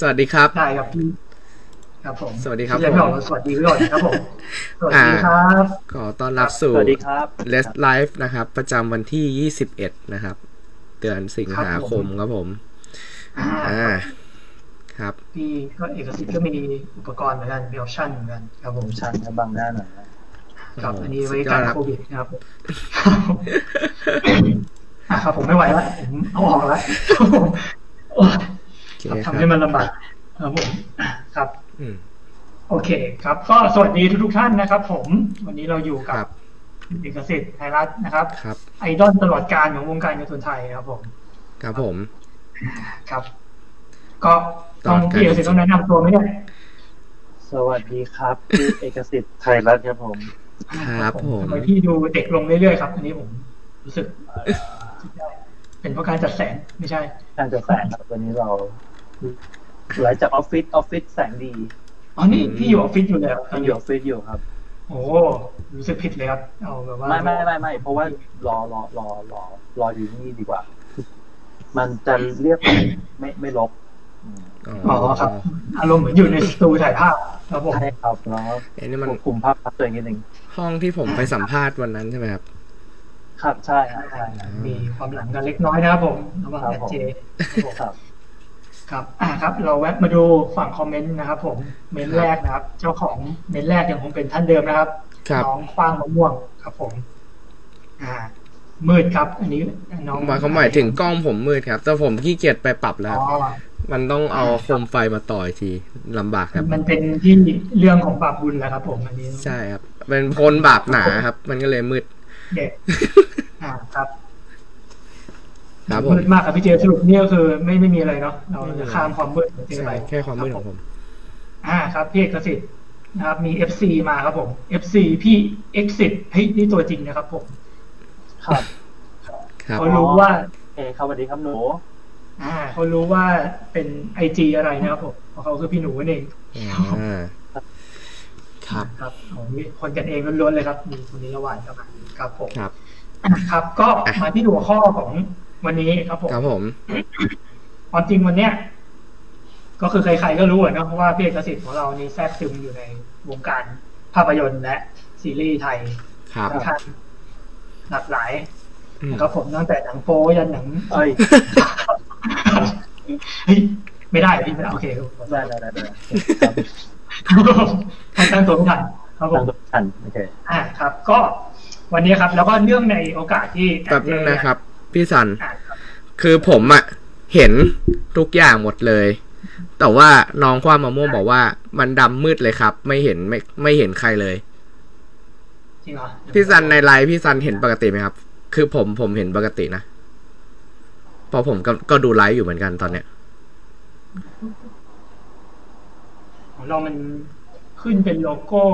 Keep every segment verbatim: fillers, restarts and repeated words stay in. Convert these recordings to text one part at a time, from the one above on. สวัสดีครับใช่ครับครับผมสวัสดีครับพี่น้องสวัสดีพี่น้องครับผมสวัสดีครับขอต้อนรับสู่ Let's Live นะครับประจำวันที่ยี่สิบเอ็ดนะครับเดือนสิงหาคมครับผมอ่าครับพี่ก็เอกสิทธิ์ก็มีอุปกรณ์เหมือนกันมีออปชั่นเหมือนกันครับผมชั้นบางหน้าหน่อยครับอันนี้ไว้กันโควิดนะครับอ่ะครับผมไม่ไหวแล้วผมเอาออกแล้วครับผมทำให้มันลำบากครับผมครับโอเคครับก็สวัสดีทุกๆท่านนะครับผมวันนี้เราอยู่กับเอกสิทธิ์ไทยรัฐนะครับไอดอลตลอดกาลของวงการการ์ตูนไทยครับผมครับผมครับก็ต้องเอกสิทธิ์ต้องแนะนำตัวไหมเนี่ยสวัสดีครับพี่เอกสิทธิ์ไทยรัฐครับผมครับผมทำไมพี่ดูเด็กลงเรื่อยๆครับอันนี้ผมรู้สึกเป็นเพราะการจัดแสงไม่ใช่การจัดแสงครับวันนี้เราหลังจากออฟฟิศออฟฟิศแสงดีอ๋อนี่พี่อยู่ออฟฟิศอยู่แล้วพี่อยู่ออฟฟิศอยู่ครับโอ้รู้สึกผิดเลยครับเอาแบบว่าไม่ไม่ไม่ไม่เพราะว่ารอรอรอรอรออยู่นี่ดีกว่ามันจะเรียบไม่ไม่ลบอ๋อครับอารมณ์เหมือนอยู่ในสตูถ่ายภาพครับผมใช่ครับเนาะไอ้นี่มันกลุ่มภาพพักตัวเองนิดนึงห้องที่ผมไปสัมภาษณ์วันนั้นใช่ไหมครับครับใช่ครับมีความหลังกันเล็กน้อยนะครับผมระหว่างเจครับครับอ่าครับเราแวะมาดูฝั่งคอมเมนต์นะครับผมเมนแรกนะครับเจ้าของเมนแรกยังคงเป็นท่านเดิมนะครับน้องขว้างมะม่วงครับผมอ่ามืดครับอันนี้น้องมาเขาหมายถึงกล้องผมมืดครับแต่ผมขี้เกียจไปปรับแล้วมันต้องเอาโคมไฟมาต่ออีกทีลำบากครับมันเป็นที่เรื่องของบาปบุญแหละครับผมอันนี้ใช่ครับเป็นพลบาปหนาครับมันก็เลยมืดเด็ดอ่าครับมืดมากครับพี่เจสรุปนี่ก็คือไม่ไม่มีอะไรเนาะเราจะข้ามความมืดไปใช่แค่ความมืดของผมอ่าครับพี่เอกสิทธิ์นะครับมี เอฟ ซี มาครับผม เอฟ ซี พี่เอกสิทธิ์พี่นี่ตัวจริงนะครับผมครับเขารู้ว่าเออครับสวัสดีครับหนูอ่าเขารู้ว่าเป็น ไอ จี อะไรนะครับผมเพราะเขาคือพี่หนูนั่นเองอ่าครับครับผมคนกันเองล้วนๆเลยครับมีคนนี้ระหว่างครับครับผมครับครับก็มาที่หัวข้อของวันนี้ครับผมครับผมความจริงวันเนี้ยก็คือใครๆก็รู้นะเพราะว่าพี่เอกสิทธิ์ของเรานี่แทรกซึมอยู่ในวงการภาพยนตร์และซีรีส์ไทยครับหลากหลายนะครับผมตั้งแต่หนังโป๊ยันหนังเอ้ยไม่ได้พี่ไม่ได้โอเคได้ได้ได้ครับตั้งตัวไม่ทันครับผมทันโอเคอ่าครับก็วันนี้ครับแล้วก็เนื่องในโอกาสที่แป๊บนึงนะครับพี่สันคือผมอ่ะเห็นทุกอย่างหมดเลยแต่ว่าน้องความมะม่วงบอกว่ามันดำมืดเลยครับไม่เห็นไม่ไม่เห็นใครเลยจริงเหรอพี่สันในไลฟ์พี่สันเห็นปกติไหมครับคือผมผมเห็นปกตินะพอผมก็ก็ดูไลฟ์อยู่เหมือนกันตอนเนี้ยของเรามันขึ้นเป็นโลโก้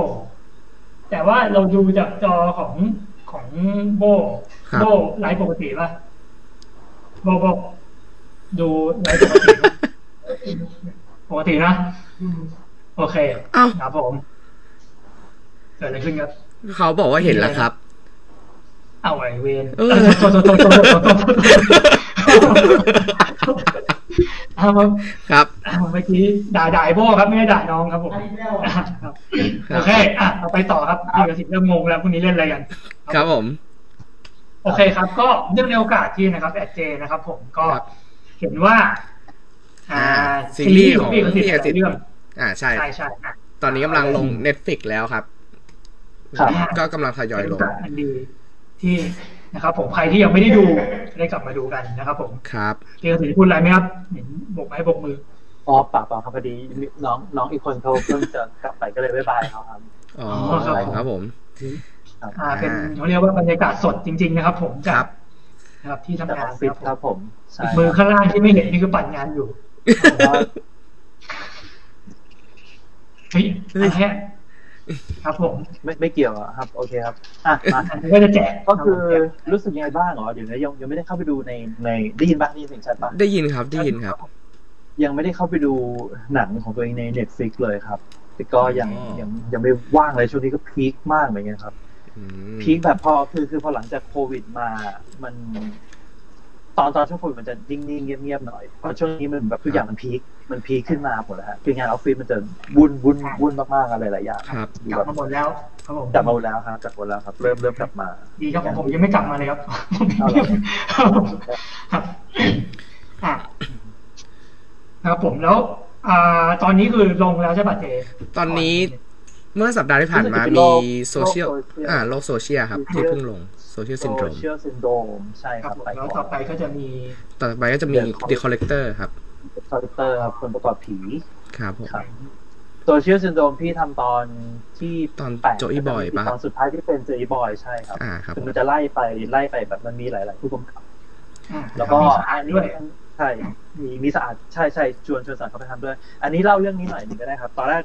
แต่ว่าเราดูจากจอของของโบโบไลฟ์ปกติป่ะโบโบดูไลฟ์ปกติปกตินะโอเคครับผมเกิดอะไรขึ้นครับเขาบอกว่าเห็นแล้วครับเอาไว้เวนโตโตโตโตโตครับเมื่อกี้ด่าด่าโบครับไม่ได้ด่าน้องครับผมโอเคอ่ะเราไปต่อครับเอกสิทธิ์เริ่มงงแล้วพรุ่งนี้เล่นอะไรกันครับผมโอเคครับก็เรื่องในโอกาสที่นะครับแอดเจนะครับผมก็เห็นว่าอ่าซีรีส์ของพี่เอกสิทธิ์เรื่องอ่าใช่ใช่ตอนนี้กำลังลง Netflix แล้วครับก็กำลังทยอยลงที่นะครับผมใครที่ยังไม่ได้ดูได้กลับมาดูกันนะครับผมครับเอกสิทธิ์พูดอะไรไหมครับเห็นบกไม้บกมืออ๋อปากปากครับพอดีน้องน้องอีกคนเขาเพิ่งจะกลับไปก็เลยบ๊ายบายเขาครับอ๋อครับผมอ่าเป็นเขาเรียกว่าบรรยากาศสดจริงๆนะครับผมจากนะครับที่ทำงานครับผมมือข้างล่างที่ไม่เห็นนี่คือปั่นงานอยู่เฮ้ยแค่ครับผมไม่ไม่เกี่ยวอ่ะครับโอเคครับอ่ะมาก็จะแจกก็คือรู้สึกยังไงบ้างเหรอเดี๋ยวนะยังยังไม่ได้เข้าไปดูในในได้ยินบ้างนี่สิ่งชัดบ้างได้ยินครับได้ยินครับยังไม่ได้เข้าไปดูหนังของตัวเองใน Netflix เลยครับแต่ก็ยังยังยังไม่ว่างเลยช่วงนี้ก็พีคมากเหมือนกันครับพีคแบบพอคือคือพอหลังจากโควิดมามัน ตอนตอนช่วงโควิดมันจะนิ่งๆเงียบๆหน่อยเพราะช่วงนี้มันแบบทุกอย่างมันพีคมันพีคขึ้นมาหมดแล้วฮะคืองานออฟฟิศมันจะวุ่นวุ่นวุ่นมากๆอะไรหลายอย่างครับกลับมาหมดแล้วครับผมกลับมาแล้วครับกลับมาแล้วครับเริ่มเริ่มกลับมาดีครับผมยังไม่กลับมาเลยครับครับผมแล้วตอนนี้คือลงแล้วใช่ป่ะเจตอนนี้เมื่อสัปดาห์ที่ผ่านมามีโซเชียลอ่าโลกโซเชียลครับที่เพิ่งลงโซเชียลซินโดรมโซเชียลซินโดรมใช่ครับแล้วต่อไปก็จะมีต่อไปก็จะมี The Collector ครับ The Collector ครับคนประกอบผีครับผมโซเชียลซินโดรมพี่ทำตอนที่ตอนโจอี้บอยป่ะตอนสุดท้ายที่เป็นโจอี้บอยใช่ครับคือมันจะไล่ไปไล่ไปแบบมันมีหลายๆผู้กำกับแล้วก็อันนี้ใช่มีมีสะอาดใช่ใช่ชวนชวนสารเข้าไปทำด้วยอันนี้เล่าเรื่องนี้หน่อยนึงก็ได้ครับตอนแรก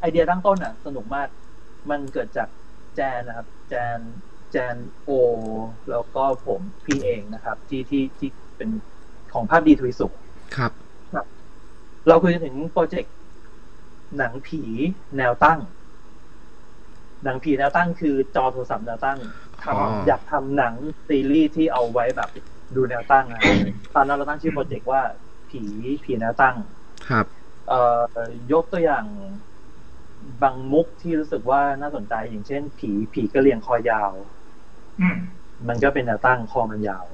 ไอเดียตั้งต้นอ่ะสนุกมากมันเกิดจากแจนนะครับแจนแจนโอแล้วก็ผมพี่เองนะครับที่ที่ที่เป็นของภาพดีทวีสุขครับครับเราคุยถึงโปรเจกต์หนังผีแนวตั้งหนังผีแนวตั้งคือจอโทรศัพท์แนวตั้งทำอยากทำหนังซีรีส์ที่เอาไว้แบบดูแนวตั้งนะตอนนั้นเราตั้งชื่อโปรเจกต์ว่าผีผีแนวตั้งครับเอ่อยกตัวอย่างบางมุกที่รู้สึกว่าน่าสนใจอย่างเช่นผีผีกระเลียงคอยาวมันก็เป็นแนวตั้งคอมันยาว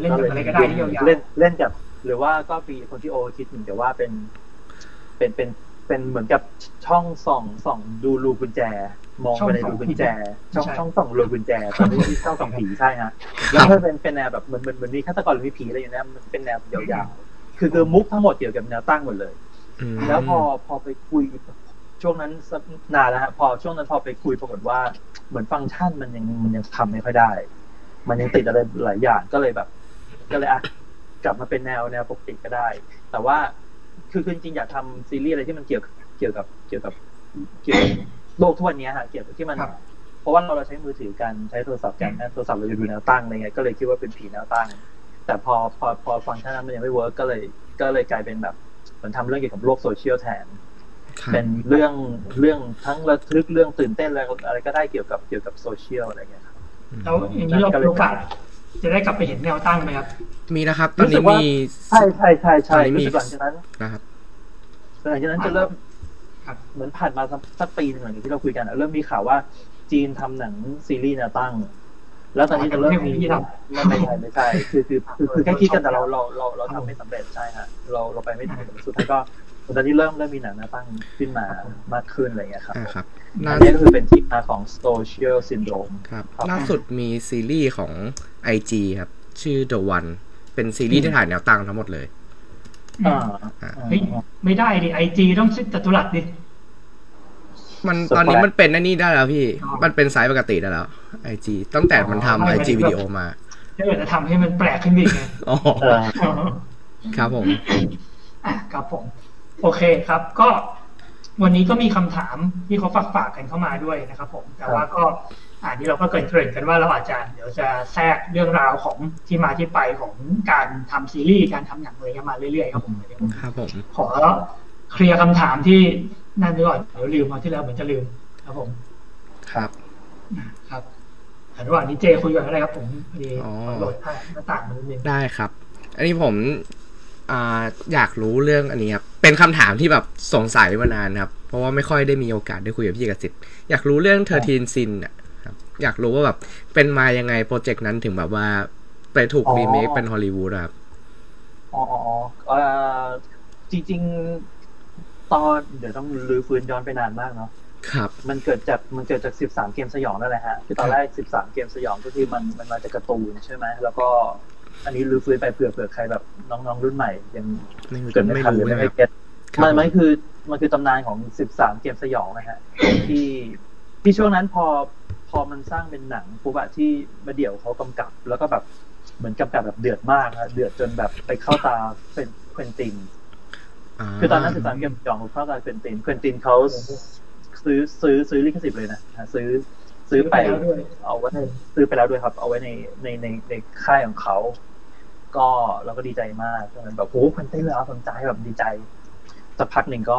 เล่นกับอะไรก็ได้ที่ยาวๆเล่นเล่นกับหรือว่าก็ปีคนที่โอคิดเหมือนแต่ว่าเป็นเป็นเป็นเป็นเหมือนกับช่องส่องส่องดูรูกุญแจมองไปในรูกุญแจช่องช่องส่องรูกุญแจตอนนี้ที่ช่องส่องผีใช่ฮะแล้วก็เป็นเป็นแนวแบบเหมือนเหมือนเหมือนมีฆาตกรหรือมีผีอะไรอย่างเงี้ยมันเป็นแนวยาวๆคือคือมุกทั้งหมดเกี่ยวกับแนวตั้งหมดเลยแล้วพอพอไปคุยช่วงนั้นนานแล้วฮะพอช่วงนั้นพอไปคุยปรากฏว่าเหมือนฟังก์ชันมันยังมันยังทำไม่ค่อยได้มันยังติดอะไรหลายอย่างก็เลยแบบก็เลยอ่ะกลับมาเป็นแนวแนวปกติก็ได้แต่ว่าคือจริงๆอยากทำซีรีส์อะไรที่มันเกี่ยวเกี่ยวกับเกี่ยวกับเกี่ยวกับโลกทุกวันนี้ฮะเกี่ยวกับที่มันเพราะว่าเราเราใช้มือถือกันใช้โทรศัพท์กันโทรศัพท์เราจะดูแนวตั้งอะไรเงี้ยก็เลยคิดว่าเป็นผีแนวตั้งแต่พอพอพอฟังก์ชันนั้นมันยังไม่เวิร์กก็เลยก็เลยกลายเป็นแบบเหมือนทำเรื่องเกี่ยวกับโลกโซเชียลแทนเป็นเรื่องเรื่องทั้งระทึกเรื่องตื่นเต้นอะไรอะไรก็ได้เกี่ยวกับเกี่ยวกับโซเชียลอะไรเงี้ยครับแล้วอย่างนี้เรามีโอกาสจะได้กลับไปเห็นแนวตั้งไหมครับมีนะครับตอนนี้มีใช่ใช่ใช่ใช่รู้สึกหลังจากนั้นนะครับหลังจากนั้นจะเริ่มเหมือนผ่านมาสักปีหนึ่งหลังจากที่เราคุยกันเริ่มมีข่าวว่าจีนทำหนังซีรีส์แนวตั้งแล้วตอนนี้จะเริ่มมีไม่ไม่ใช่ไม่ใช่คือคือคือแค่คิดกันแต่เราเราเราเราทำไม่สำเร็จใช่ฮะเราเราไปไม่ถึงสุดท้ายก็ตอนนี้เริ่มเริ่มมีหนังแนวตั้งขึ้นมามากขึ้นอะไรเงี้ยครับอ่าครับอันนี้ก็คือเป็นที่มาของ Social Syndrome ครับล่าสุดมีซีรีส์ของ ไอ จี ครับชื่อ The One เป็นซีรีส์ที่ถ่ายแนวตั้งทั้งหมดเลยอ่าเฮ้ยไม่ได้ดิ ไอ จี ต้องชื่อจตุรัสดิมันตอนนี้มันเป็นไอ้นี่ได้แล้วพี่มันเป็นสายปกติได้แล้ว ไอ จี ตั้งแต่มันทำ ไอ จี วิดีโอมาก็อยากจะทำให้มันแปลกขึ้นอีกไงอ๋อครับผมอ่ะครับผมโอเคครับก็วันนี้ก็มีคำถามที่เขาฝากฝากกันเข้ามาด้วยนะครับผมแต่ว่าก็อ่านี่เราก็เกริ่นกันว่าเราอาจจะเดี๋ยวจะแทรกเรื่องราวของที่มาที่ไปของการทำซีรีส์การทำหนังอะไรกันมาเรื่อยๆครับผมครับผมขอเคลียร์คำถามที่นั่นไปก่อนเดี๋ยวลืมมาที่แล้วเหมือนจะลืมครับผมครับครับระหว่างนี้เจคุยกันอะไรครับผมพอดีโหลดให้หน้าต่างมันนิดนึงได้ครับอันนี้ผมอยากรู้เรื่องอันนี้ครับเป็นคำถามที่แบบสงสัยมานานครับเพราะว่าไม่ค่อยได้มีโอกาสได้คุยกับพี่กสิทธิ์อยากรู้เรื่องสิบสาม Sin อ่ะครับอยากรู้ว่าแบบเป็นมายังไงโปรเจกต์นั้นถึงแบบว่าไปถูกรีเมคเป็นฮอลลีวูดครับอ๋อๆเอ่อจริงๆตอนเดี๋ยวต้องลื้อฟื้นย้อนไปนานมากเนาะครับมันเกิดจากมันเกิดจากสิบสามเกมสยองนั่นแหละฮะคือตอนแรกสิบสามเกมสยองก็คือมันมันมาจากการ์ตูนใช่มั้ยแล้วก็อันนี้ลื้อฟื้นไปเผื่อเผื่อใครแบบน้องๆรุ่นใหม่ยังเกิดไม่ทันหรือไม่เก็ตมันมันคือมันคือตำนานของสิบสามเกมสยองนะฮะที่ที่ช่วงนั้นพอพอมันสร้างเป็นหนังปุ๊บอะที่มาเดี่ยวเขากำกับแล้วก็แบบเหมือนกำกับแบบเดือดมากฮะเดือดจนแบบไปเข้าตาเป็นเควินตินคือตอนนั้นสิบสามเกมสยองเข้าตาเควินตินเควินตินเขาซื้อซื้อซื้อลิขสิทธิ์เลยนะซื้อซื้อไปเอาไว้ซื้อไปแล้วด้วยครับเอาไว้ในในในในค่ายของเขาก็เราก็ดีใจมากแบบโอ้คนเต้นเลยเอาสนใจแบบดีใจสักพักหนึ่งก็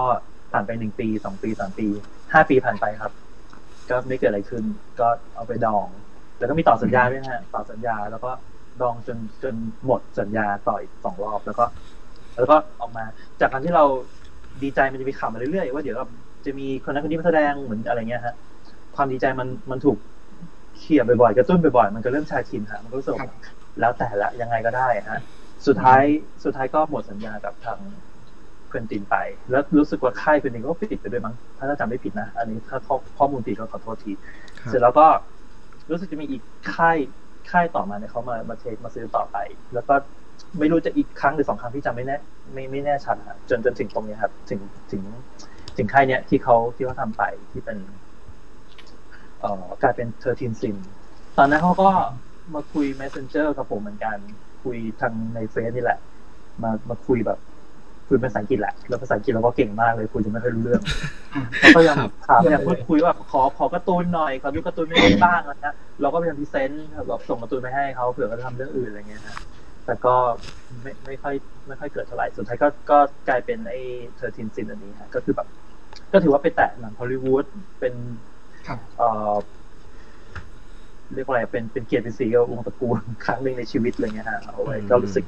ผ่านไปหนึ่งปีสองปีสามปีห้าปีผ่านไปครับก็ไม่เกิดอะไรขึ้นก็เอาไปดองแล้วก็มีต่อสัญญาด้วยฮะต่อสัญญาแล้วก็ ดองจนจนหมดสัญญาต่ออีกสองรอบแล้วก็แล้วก็ออกมาจากการที่เราดีใจมันจะมีข่าวมาเรื่อยๆว่าเดี๋ยวจะมีคนนั้นคนนี้มาแสดงเหมือนอะไรเงี้ยฮะความดีใจมันมันถูกเขี่ยบ่อยๆกระตุ้นบ่อยๆมันก็เริ่มชาชินฮะมันก็รู้สึกแล้วแต่ละยังไงก็ได้ฮะสุดท้ายสุดท้ายก็หมดสัญญากับทางเควินตินไปแล้วรู้สึกว่าค่ายเควินตินก็ปิดไปด้วยมั้งถ้าจำไม่ผิดนะอันนี้ถ้าข้อมูลผิดก็ขอโทษทีเสร็จแล้วก็รู้สึกจะมีอีกค่ายค่ายต่อมาเนี่ยเขามามาเทคมาซื้อต่อไปแล้วก็ไม่รู้จะอีกครั้งหรือสองครั้งที่จำไม่แน่ไม่ไม่แน่ชัดจนจนถึงตรงนี้ครับถึงถึงถึงค่ายเนี้ยที่เขาที่เขาทำไปที่เป็นเอ่อกลายเป็นสิบสาม Sinตอนนั้นเขาก็มาคุย Messenger กับผมเหมือนกันคุยทางในเฟซนี่แหละมามาคุยแบบคุยภาษาอังกฤษแหละแล้วภาษาอังกฤษเราก็เก่งมากเลยคุยจนไม่ค่อยรู้เรื่องเขาก็ยังถามอยากพูดคุยว่าขอขอการ์ตูนหน่อยขอดูการ์ตูนไม่ได้บ้างอะไรนะเราก็ไปทำพรีเซนต์แบบส่งการ์ตูนไปให้เขาเผื่อเขาจะทำเรื่องอื่นอะไรเงี้ยนะแต่ก็ไม่ไม่ค่อยไม่ค่อยเกิดเท่าไหร่สุดท้ายก็ก็กลายเป็นไอ้สิบสาม Sin อันนี้ฮะก็คือแบบก็ถือว่าไปแตะหนังฮอลลีวูดเป็นเอ่อเรียกว่าอะไรเป็นเป็นเกียรติเป็นสีกับวงตระกูลครั้งนึงในชีวิตอะไรเงี้ยฮะเอาไว้ก็รู้สึก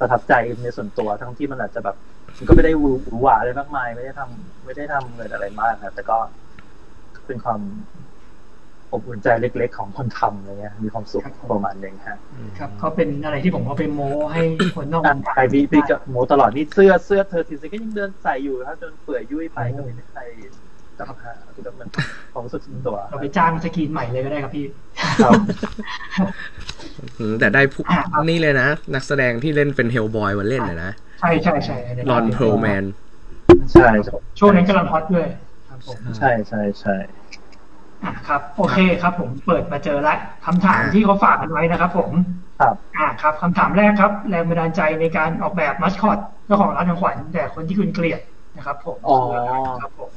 ประทับใจในส่วนตัวทั้งที่มันอาจจะแบบมันก็ไม่ได้หวือหวาอะไรมากมายไม่ได้ทำไม่ได้ทำเงินอะไรมากนะแต่ก็เป็นความอบอุ่นใจเล็กๆของคนทำอะไรเงี้ยมีความสุขประมาณนึงฮะครับเขาเป็นอะไรที่ผมเอาไปโม้ให้คนนอกไปพี่พี่จะโม้ตลอดนี่เสื้อเสื้อเธอจริงๆก็ยังเดินใส่อยู่ถ้าจนเปื่อยยุ่ยไปก็ไม่ได้ใครจับหาคือมันความรู้สึกส่วนตัวเราไปจ้างสกรีนใหม่เลยก็ได้ครับพี่แต่ได้พวกนี่เลยนะนักแสดงที่เล่นเป็นเฮลบอยมาเล่นน่ะนะใช่ๆๆรอนโพแมนใช่ช่วงนั้นกำลังฮอตด้วยครับผมใช่ๆๆอ่ะครับโอเคครับผมเปิดมาเจอละคำถามที่เขาฝากกันไว้นะครับผมครับอ่ะครับคำถามแรกครับแรงบันดาลใจในการออกแบบมัสคอตเจ้าของร้านของขวัญแต่คนที่คุณเกลียดนะครับผมอ๋อครับผม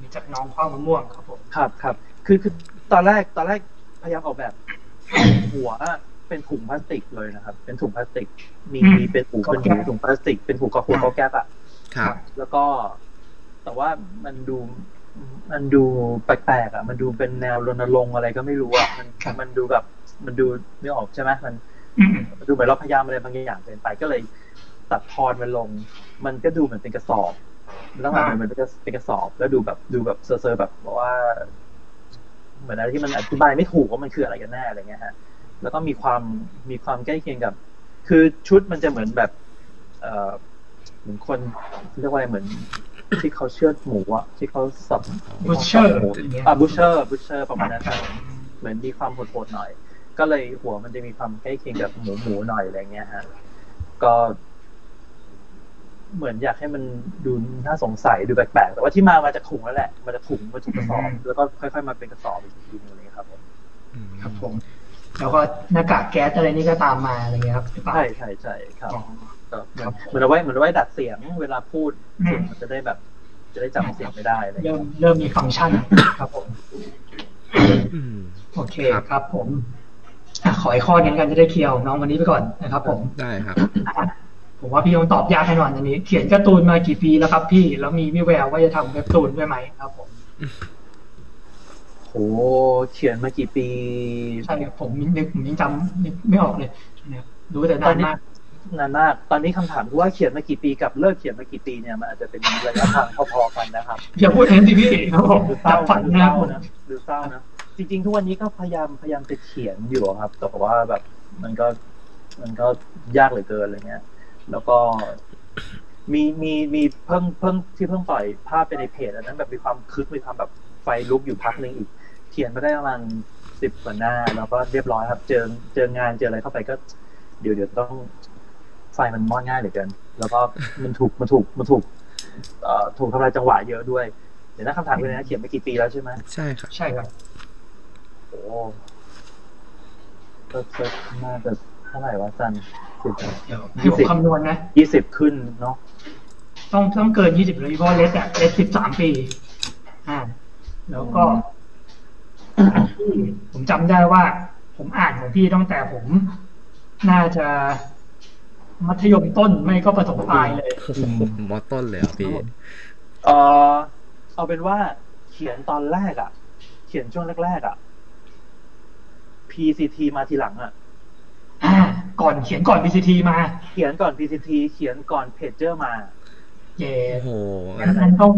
มีจากน้องข้าวมะม่วงครับผมครับครับคือคือตอนแรกตอนแรกพยายามออกแบบหัวเป็นถุงพลาสติกเลยนะครับเป็นถุงพลาสติกมีมีเป็นถุงเป็นถุงถุงพลาสติกเป็นถุงกระหัวกระแก๊บอ่ะครับแล้วก็แต่ว่ามันดูมันดูแปลกๆอ่ะมันดูเป็นแนวรณรงค์อะไรก็ไม่รู้อ่ะมันมันดูแบบมันดูไม่ออกใช่ไหมมันดูเหมือนเราพยายามอะไรบางอย่างเกินไปก็เลยตัดทอนมันลงมันก็ดูเหมือนเป็นกระสอบแล้วมันมันก็เป็นกระสอบแล้วดูแบบดูแบบเซอร์ๆแบบว่าเหมือนอะไรที่มันอธิบายไม่ถูกว่ามันคืออะไรกันแน่อะไรเงี้ยฮะแล้วก็มีความมีความใกล้เคียงกับคือชุดมันจะเหมือนแบบเอ่อเหมือนคนเรียกว่าเหมือนที่เขาเชือดหมูอ่ะที่เขาสับบูชเชอร์อ่ะบูชเชอร์บูชเชอร์ประมาณนั้นเหมือนมีความโหดๆหน่อยก็เลยหัวมันจะมีความใกล้เคียงกับหมูหมูหน่อยอะไรเงี้ยฮะก็เหมือนอยากให้มันดูน่าสงสัยดูแปลกๆแต่ว่าที่มามาจากถุงแล้วแหละมาจากถุงมาจากกระสอบแล้วก็ค่อยๆมาเป็นกระสอบอีกทีนึงเลยครับผมครับผมแล้วก็หน้ากากแก๊สอะไรนี่ก็ตามมาอะไรเงี้ยครับใช่ใช่ใช่ครับเหมือนเอาไว้เหมือนเอาไว้ดัดเสียงเวลาพูดมันจะได้แบบจะได้จำเสียงไม่ได้อะไรเริ่มเริ่มมีฟังก์ชันครับผมโอเคครับผมขออีกข้อนึงกันจะได้เคลียร์น้องวันนี้ไปก่อนนะครับผมได้ครับผมว่าพี่คงตอบยากแน่นอนอันนี้เขียนการ์ตูนมากี่ปีแล้วครับพี่แล้วมีวิแววว่าจะทำเว็บตูนด้วยไหมครับผมโหเขียนมากี่ปีใช่ผมนึกผมยังจำไม่ออกเลยรู้แต่นานมากนานมากตอนนี้คำถามว่าเขียนมากี่ปีกับเลิกเขียนมากี่ปีเนี่ยมันอาจจะเป็นระยะทางพอๆกันนะครับอย่าพูดเห็นดิพี่ครับผมจับฝันนะครับดูเศร้านะจริงๆทุกวันนี้ก็พยายามพยายามจะเขียนอยู่ครับแต่ว่าแบบมันก็มันก็ยากเหลือเกินอะไรเงี้ยแล้วก็มีมีมีเพิ่งเพิ่งที่เพิ่งปล่อยภาพไปในเพจอันนั้นแบบมีความคึกมีความแบบไฟลุกอยู่พักนึงอีกเขียนมาได้ประมาณสิบกว่าหน้าแล้วก็เรียบร้อยครับเจอเจองานเจออะไรเข้าไปก็เดี๋ยวเดี๋ยวต้องไฟมันมอดง่ายเหลือเกินแล้วก็มันถูกมันถูกมันถูกเอ่อถูกทำลายจังหวะเยอะด้วยเดี๋ยวนะคำถามเลยนะเขียนมากี่ปีแล้วใช่มั้ยใช่ครับใช่ครับโอ้ก็สักน่าจะเท่าไหร่วะจันเดี๋ยวให้ผมคำนวณนะยี่สิบขึ้นเนาะต้องต้องเกินยี่สิบเลยเพราะเลสอ่ะเลสสิบสามปีอ่าแล้วก็ผมจำได้ว่าผมอ่านของพี่ตั้งแต่ผมน่าจะมัธยมต้นไม่ก็ประถมปลายเลยม.ต้นเลยอ่ะพี่เอ่อเอาเป็นว่าเขียนตอนแรกอ่ะเขียนช่วงแรกๆอ่ะ พี ซี ที มาทีหลังอ่ะ ก่อนเขียนก่อน พี ซี ที มาเขียนก่อน พี ซี ที เขียนก่อน Pager มาเย้โอ้โหงั้นต้อง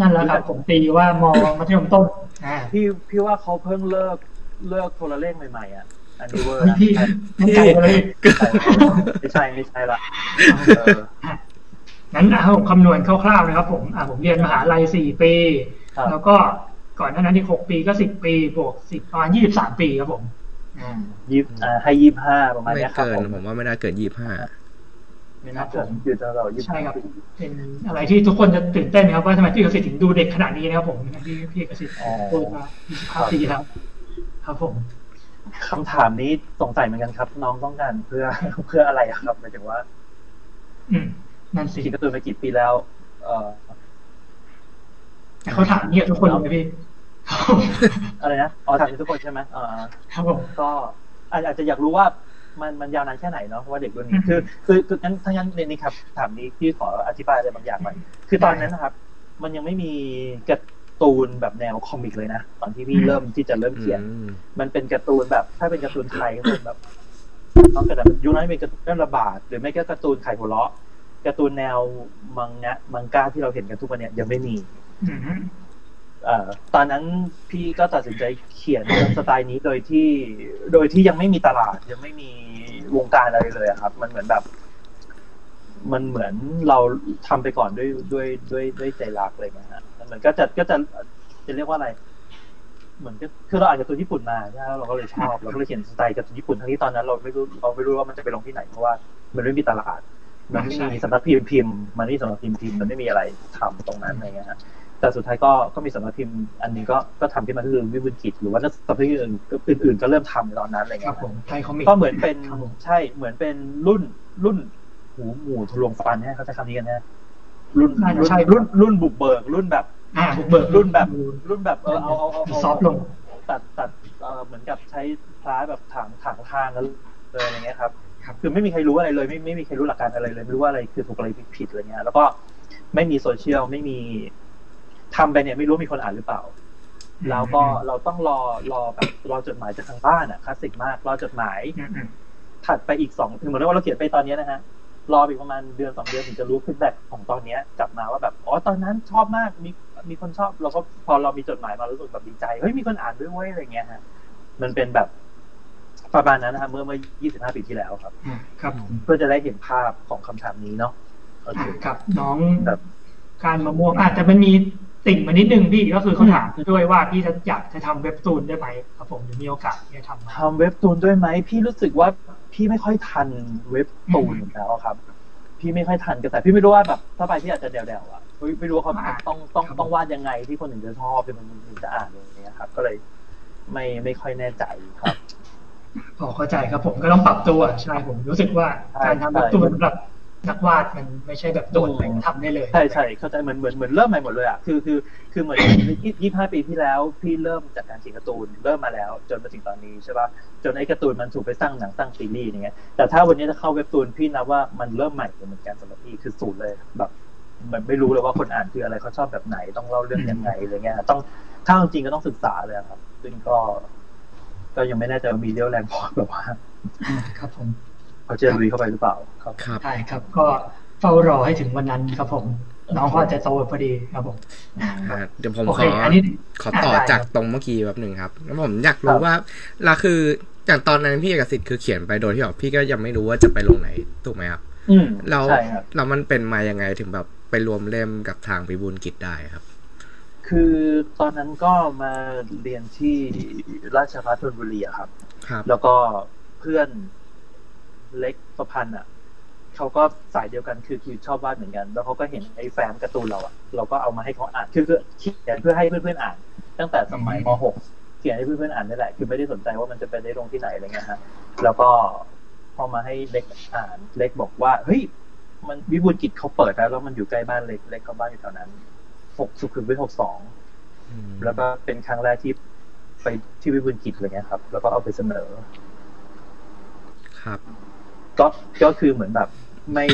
นั่นแล้วครับผมตีว่ามองมัธยมต้นอ่าพี่พี่ว่าเขาเพิ่งเลิกเลิกโทรเลขใหม่ๆอ่ะอันนี้เวอร์พี่พี่ไม่ใช่ไม่ใช่ละงั้นเอาคำนวณคร่าวๆนะครับผมอ่าผมเรียนมหาลัยสี่ปีแล้วก็ก่อนหน้านั้นอีกหกปีก็สิบปีบวกสิบประมาณยี่สิบสามปีครับผมอ่ายี่สิบอ่าให้ยี่สิบห้าประมาณนี้ครับผมผมว่าไม่น่าเกินยี่สิบห้าไม่น่าเกินอยู่จะเรายี่สิบห้าใช่ครับเป็นอะไรที่ทุกคนจะตื่นเต้นครับว่าทำไมพี่กสิทธิ์ถึงดูเด็กขนาดนี้นะครับผมที่พี่กสิทธิ์พูดมายี่สิบห้าปีแล้วครับผมคำถามนี้สงสัยเหมือนกันครับน้องต้องการเพื่อเพื่ออะไรครับหมายถึงว่าอืมนั่นสิคิดกระตุ้นไปกี่ปีแล้วเอ่อเขาถามเนี่ยทุกคนเลยพี่อะไรนะอ๋อถามทุกคนใช่ไหมเออครับผมก็อาจจะอยากรู้ว่ามันมันยาวนานแค่ไหนเนาะว่าเด็กรุ่นนี้คือคือคืองั้นทั้งนั้นเลยนี่ครับถามนี้พี่ขออธิบายอะไรบางอย่างหน่อยคือตอนนั้นนะครับมันยังไม่มีการ์ตูนแบบแนวคอมิกเลยนะตอนที่พี่เริ่มที่จะเริ่มเขียนมันเป็นการ์ตูนแบบถ้าเป็นการ์ตูนไทยก็เป็นแบบต้องกระดานยุคนั้นเป็นการ์ตูนระบาดหรือไม่ก็การ์ตูนไข่หัวเราะการ์ตูนแนวมังงะมังกาที่เราเห็นกันทุกวันเนี่ยยังไม่มีตอนนั้นพี่ก็ตัดสินใจเขียนสไตล์นี้โดยที่โดยที่ยังไม่มีตลาดยังไม่มีวงการอะไรเลยครับมันเหมือนแบบมันเหมือนเราทำไปก่อนด้วยด้วยด้วยด้วยใจรักเลยนะฮะมันเหมือนก็จะก็จะจะเรียกว่าอะไรเหมือนก็คือเราอ่านการ์ตูนญี่ปุ่นมาใช่ไหมเราก็เลยชอบเราก็เลยเขียนสไตล์การ์ตูนญี่ปุ่นทั้งที่ตอนนั้นเราไม่รู้เราไม่รู้ว่ามันจะไปลงที่ไหนเพราะว่ามันไม่มีตลาดมันไม่มีสำนักพิมพ์พิมพ์มันไม่มีสำนักพิมพ์พิมพ์มันไม่มีอะไรทำตรงนั้นอะไรเงี้ยฮะแต่สุดท้ายก็ก็มีสำนักพิมพ์อันนึงก็ก็ทำขึ้นมาคือวิบูลย์กิจหรือว่าสำนักพิมพ์อื่นอื่นก็เริ่มทำตอนนั้นอะไรเงี้ยก็เหมือนเป็นใช่เหมือนเป็นรุ่นรุ่นหูหมูทะลวงฟันเนี่ยเขาใช้คำนี้กันนะรุ่นใช่รุ่นรุ่นบุกเบิกรุ่นแบบบุกเบิกรุ่นแบบรุ่นแบบเออเอาเอาเอาซอฟลงตัดตัดเหมือนกับใช้พลาสแบบถางถางทางเลยอะไรเงี้ยครับคือไม่มีใครรู้อะไรเลยไม่ไม่มีใครรู้หลักการอะไรเลยไม่รู้ว่าอะไรคือถูกอะไรผิดอะไรเงี้ยแล้วก็ไม่มีโซเชียลไม่มีทำไปเนี่ยไม่รู้มีคนอ่านหรือเปล่าแล้วก็เราต้องรอรอแบบรอจดหมายจากทางบ้านอ่ะคลาสสิกมากรอจดหมายถัดไปอีกสองถึงเหมือนว่าเราเขียนไปตอนนี้นะฮะรออีกประมาณเดือนสองเดือนถึงจะรู้ฟีดแบ็กของตอนนี้กลับมาว่าแบบอ๋อตอนนั้นชอบมากมีมีคนชอบเราก็พอเรามีจดหมายมารู้สึกแบบดีใจเฮ้ยมีคนอ่านด้วยเว้ยอะไรเงี้ยฮะมันเป็นแบบประมาณนั้นนะฮะเมื่อเมื่อยี่สิบห้าปีที่แล้วครับครับเพื่อจะได้เห็นภาพของคำถามนี้เนาะครับน้องแบบการมะม่วงอาจจะมันมีติ่งมานิดนึงพี่ก็คือเขาถามด้วยว่าพี่จะอยากจะทำเว็บตูนได้ไหมครับผมมีโอกาสจะทำทำเว็บตูนด้วยไหมพี่รู้สึกว่าพี่ไม่ค่อยทันเว็บตูนแล้วครับพี่ไม่ค่อยทันแต่พี่ไม่รู้ว่าแบบถ้าไปที่อาจจะเดาๆอ่ะไม่รู้ว่าเขาต้องต้องต้องวาดยังไงที่คนอื่นจะชอบที่คนอื่นจะอ่านอย่างเงี้ยครับก็เลยไม่ไม่ค่อยแน่ใจครับพอเข้าใจครับผมก็ต้องปรับตัวใช่ผมรู้สึกว่าการทำเว็บตูนแบบนักวาดมันไม่ใช่แบบโดดไปทำได้เลยใช่ใช่เข้าใจเหมือนเหมือนเหมือนเริ่มใหม่หมดเลยอ่ะคือคือคือเหมือนยี่สิบห้าปีที่แล้วพี่เริ่มจากการเขียนการ์ตูนเริ่มมาแล้วจนมาถึงตอนนี้ใช่ป่ะจนไอ้การ์ตูนมันถูกไปสร้างหนังสร้างซีรีส์อย่างเงี้ยแต่ถ้าวันนี้จะเข้าเว็บตูนพี่นับว่ามันเริ่มใหม่เหมือนกันสำหรับพี่คือศูนย์เลยแบบมันไม่รู้เลยว่าคนอ่านคืออะไรเขาชอบแบบไหนต้องเล่าเรื่องยังไงอะไรเงี้ยต้องถ้าจริงก็ต้องศึกษาเลยครับซึ่งก็ก็ยังไม่แน่ใจว่ามีเรี่ยวแรงพอแบบว่าครับผมเขาจะลุยเข้าไปหรือเปล่าครับใช่ครับก็เฝ้ารอให้ถึงวันนั้นครับผมน้องก็จะโตพอดีครับผมเดี๋ยวผมขอขอต่อจากตรงเมื่อกี้แบบหนึ่งครับแล้วผมอยากรู้ว่าเราคืออย่างตอนนั้นพี่เอกสิทธิ์คือเขียนไปโดยที่แบบพี่ก็ยังไม่รู้ว่าจะไปลงไหนถูกไหมครับเราเรามันเป็นมายังไงถึงแบบไปรวมเล่มกับทางวิบูลย์กิจได้ครับคือตอนนั้นก็มาเรียนที่ราชภัฏธนบุรีครับแล้วก็เพื่อนเล็กประพันธ์อ่ะเขาก็สายเดียวกันคือคือชอบวาดเหมือนกันแล้วเขาก็เห็นไอ้แฟ้มการ์ตูนเราอ่ะเราก็เอามาให้เขาอ่านคือคือเขียนเพื่อให้เพื่อนๆอ่านตั้งแต่สมัยม.หก เขียนให้เพื่อนๆอ่านนี่แหละคือไม่ได้สนใจว่ามันจะเป็นได้ลงที่ไหนอะไรเงี้ยฮะแล้วก็พอมาให้เล็กอ่านเล็กบอกว่าเฮ้ยมันวิบูลย์กิจเขาเปิดแล้วแล้วมันอยู่ใกล้บ้านเล็กเล็กเขาบ้านอยู่แถวนั้นหกสุขุมวิทหกสิบสองแล้วก็เป็นครั้งแรกที่ไปที่วิบูลย์กิจอะไรเงี้ยครับแล้วก็เอาไปเสนอครับก็ก็คือเหมือนแบบไม่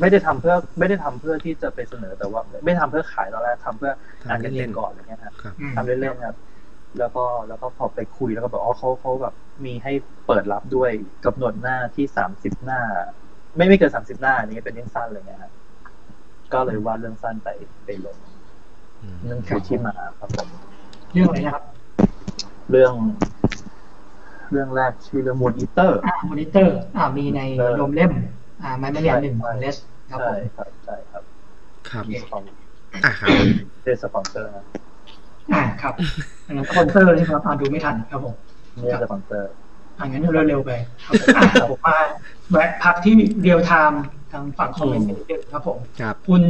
ไม่ได้ทำเพื่อไม่ได้ทำเพื่อที่จะไปเสนอแต่ว่าไม่ทำเพื่อขายตอนแรกทำเพื่ออ่านกันเองก่อนอะไรเงี้ยครับทำเล่นๆครับ แล้วก็แล้วก็พอไปคุยแล้วก็บอกอ๋อเขาเขาแบบมีให้เปิดรับด้วยกำหนดหน้าที่สามสิบหน้าไม่ไม่เกินสามสิบหน้านี้เป็นเรื่องสั้นอะไรเงี้ยครับก็เลยวาดเรื่องสั้นไปไปลงนั่นคือที่มาครับผมเรื่องอะไรนะครับเรื่องเรื่องแรกชื่อเรื่อง Monitor อ่ะ Monitor อ่ะมีในรวมเล่มอ่าไมมาเรียนหนึ่ง Less ครับผมใช่ครับครับอ่ะครับได้สปอนเซอร์นะอ่าครับอันนั้นสปอนเซอร์นี่ครับอ่าดูไม่ทันครับผมนี่สปอนเซอร์อ่ะงั้นเร็วๆไปครับผมมาแวะพักที่เรียลไทม์ทางฝั่งคอมเมนต์นิดนึงครับผมคุณ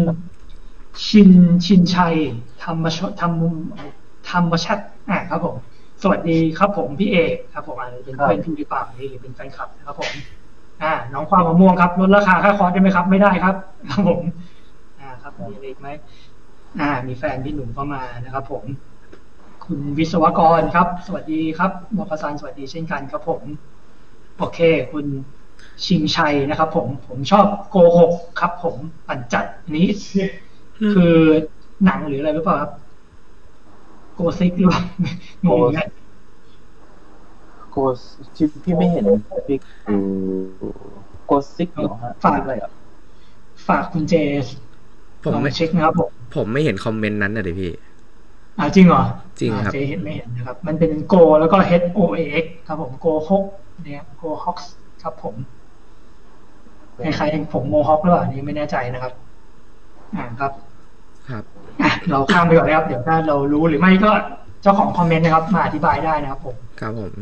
ชินชินชัยธรรมชธรรมธรรมชัดอ่ะครับผมสวัสดีครับผมพี่เอกครับผมอันนี้เป็นเพื่อนพี่พี่ปากนี่เป็นแฟนคลับนะครับผมอ่าน้องความมะม่วงครับลดราคาค่าคอร์สได้ไหมครับไม่ได้ครับครับผมอ่าครับมีอะไรอีกไหมอ่ามีแฟนพี่หนุ่มเข้ามานะครับผมคุณวิศวกรครับสวัสดีครับมกสันสวัสดีเช่นกันครับผมโอเคคุณชิงชัยนะครับผมผมชอบโกหกครับผมปั่นจัดนี้คือหนังหรืออะไรหรือเปล่าครับโกซิกหรือเปล่าโกโกที่พี่ไม่เห็นพี่โกซิกเหรอฮะฝากอะไรอ่ะฝากคุณเจผมไม่เช็คนะครับผมผมไม่เห็นคอมเมนต์นั้นน่ะดิพี่อ้าวจริงเหรอจริงครับเจเห็นไม่เห็นนะครับมันเป็นโกแล้วก็ H O A X ครับผมโกฮกเนี่ยโกฮอกครับผมคล้ายๆผมโมฮอกหรือเปล่านี่ไม่แน่ใจนะครับอ่าครับครับอ่ะเราข้ามไปก่อนนะครับเดี๋ยวถ้าเรารู้หรือไม่ก็เจ้าของคอมเมนต์นะครับมาอธิบายได้นะครับผมครับผม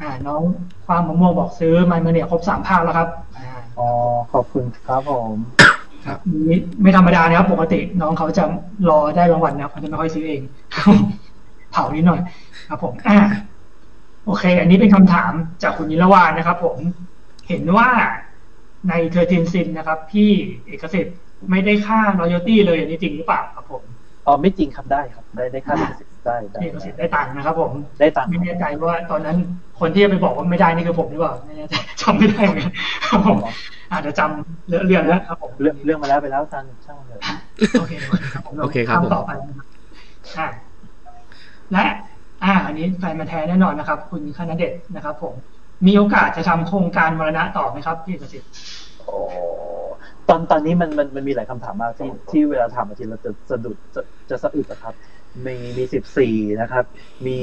อ่าน้องความมะม่วงบอกซื้อมันมาเนี่ยครบสามภาคแล้วครับอ่าอ๋อขอบคุณครับผมครับนี่ไม่ธรรมดานะครับปกติน้องเขาจะรอได้รางวัลนะครับเขาจะไม่ค่อยซื้อเองเผานิดหน่อยครับผมอ่าโอเคอันนี้เป็นคำถามจากคุณยิรวานนะครับผมเห็นว่าในเทอร์ทินซินนะครับพี่เอกสิทธิ์ไม่ได้ค่า royalty เลยอันนี้จริงหรือเปล่าครับผมอ๋อไม่จริงครับได้ครับได้ได้ค่า royalty ได้ได้เอกสิทธิ์ได้ตังค์นะครับผมได้ตังค์ไม่แน่ใจว่าตอนนั้นคนที่ไปบอกว่าไม่ได้นี่คือผมหรือเปล่าไม่แน่ใจจำไม่ได้เหมือนกันครับผมอาจจะจำเรื่องแล้วครับผมเรื่องเรื่องมาแล้วไปแล้วตังค์ช่างเลยโอเคครับผมโอเคครับผมต่อไปค่ะและอ่าอันนี้แฟนมาแท้แน่นอนนะครับคุณคณเดชนะครับผมมีโอกาสจะทำโครงการมรณะต่อไหมครับพี่เอกสิทธิ์โอ้ตอนตอนนี้มันมันมันมีหลายคำถามมากที่ที่เวลาถามอาทิตย์เราจะสะดุดจะจะสะอึกนะครับมีมีสิบสี่นะครับมี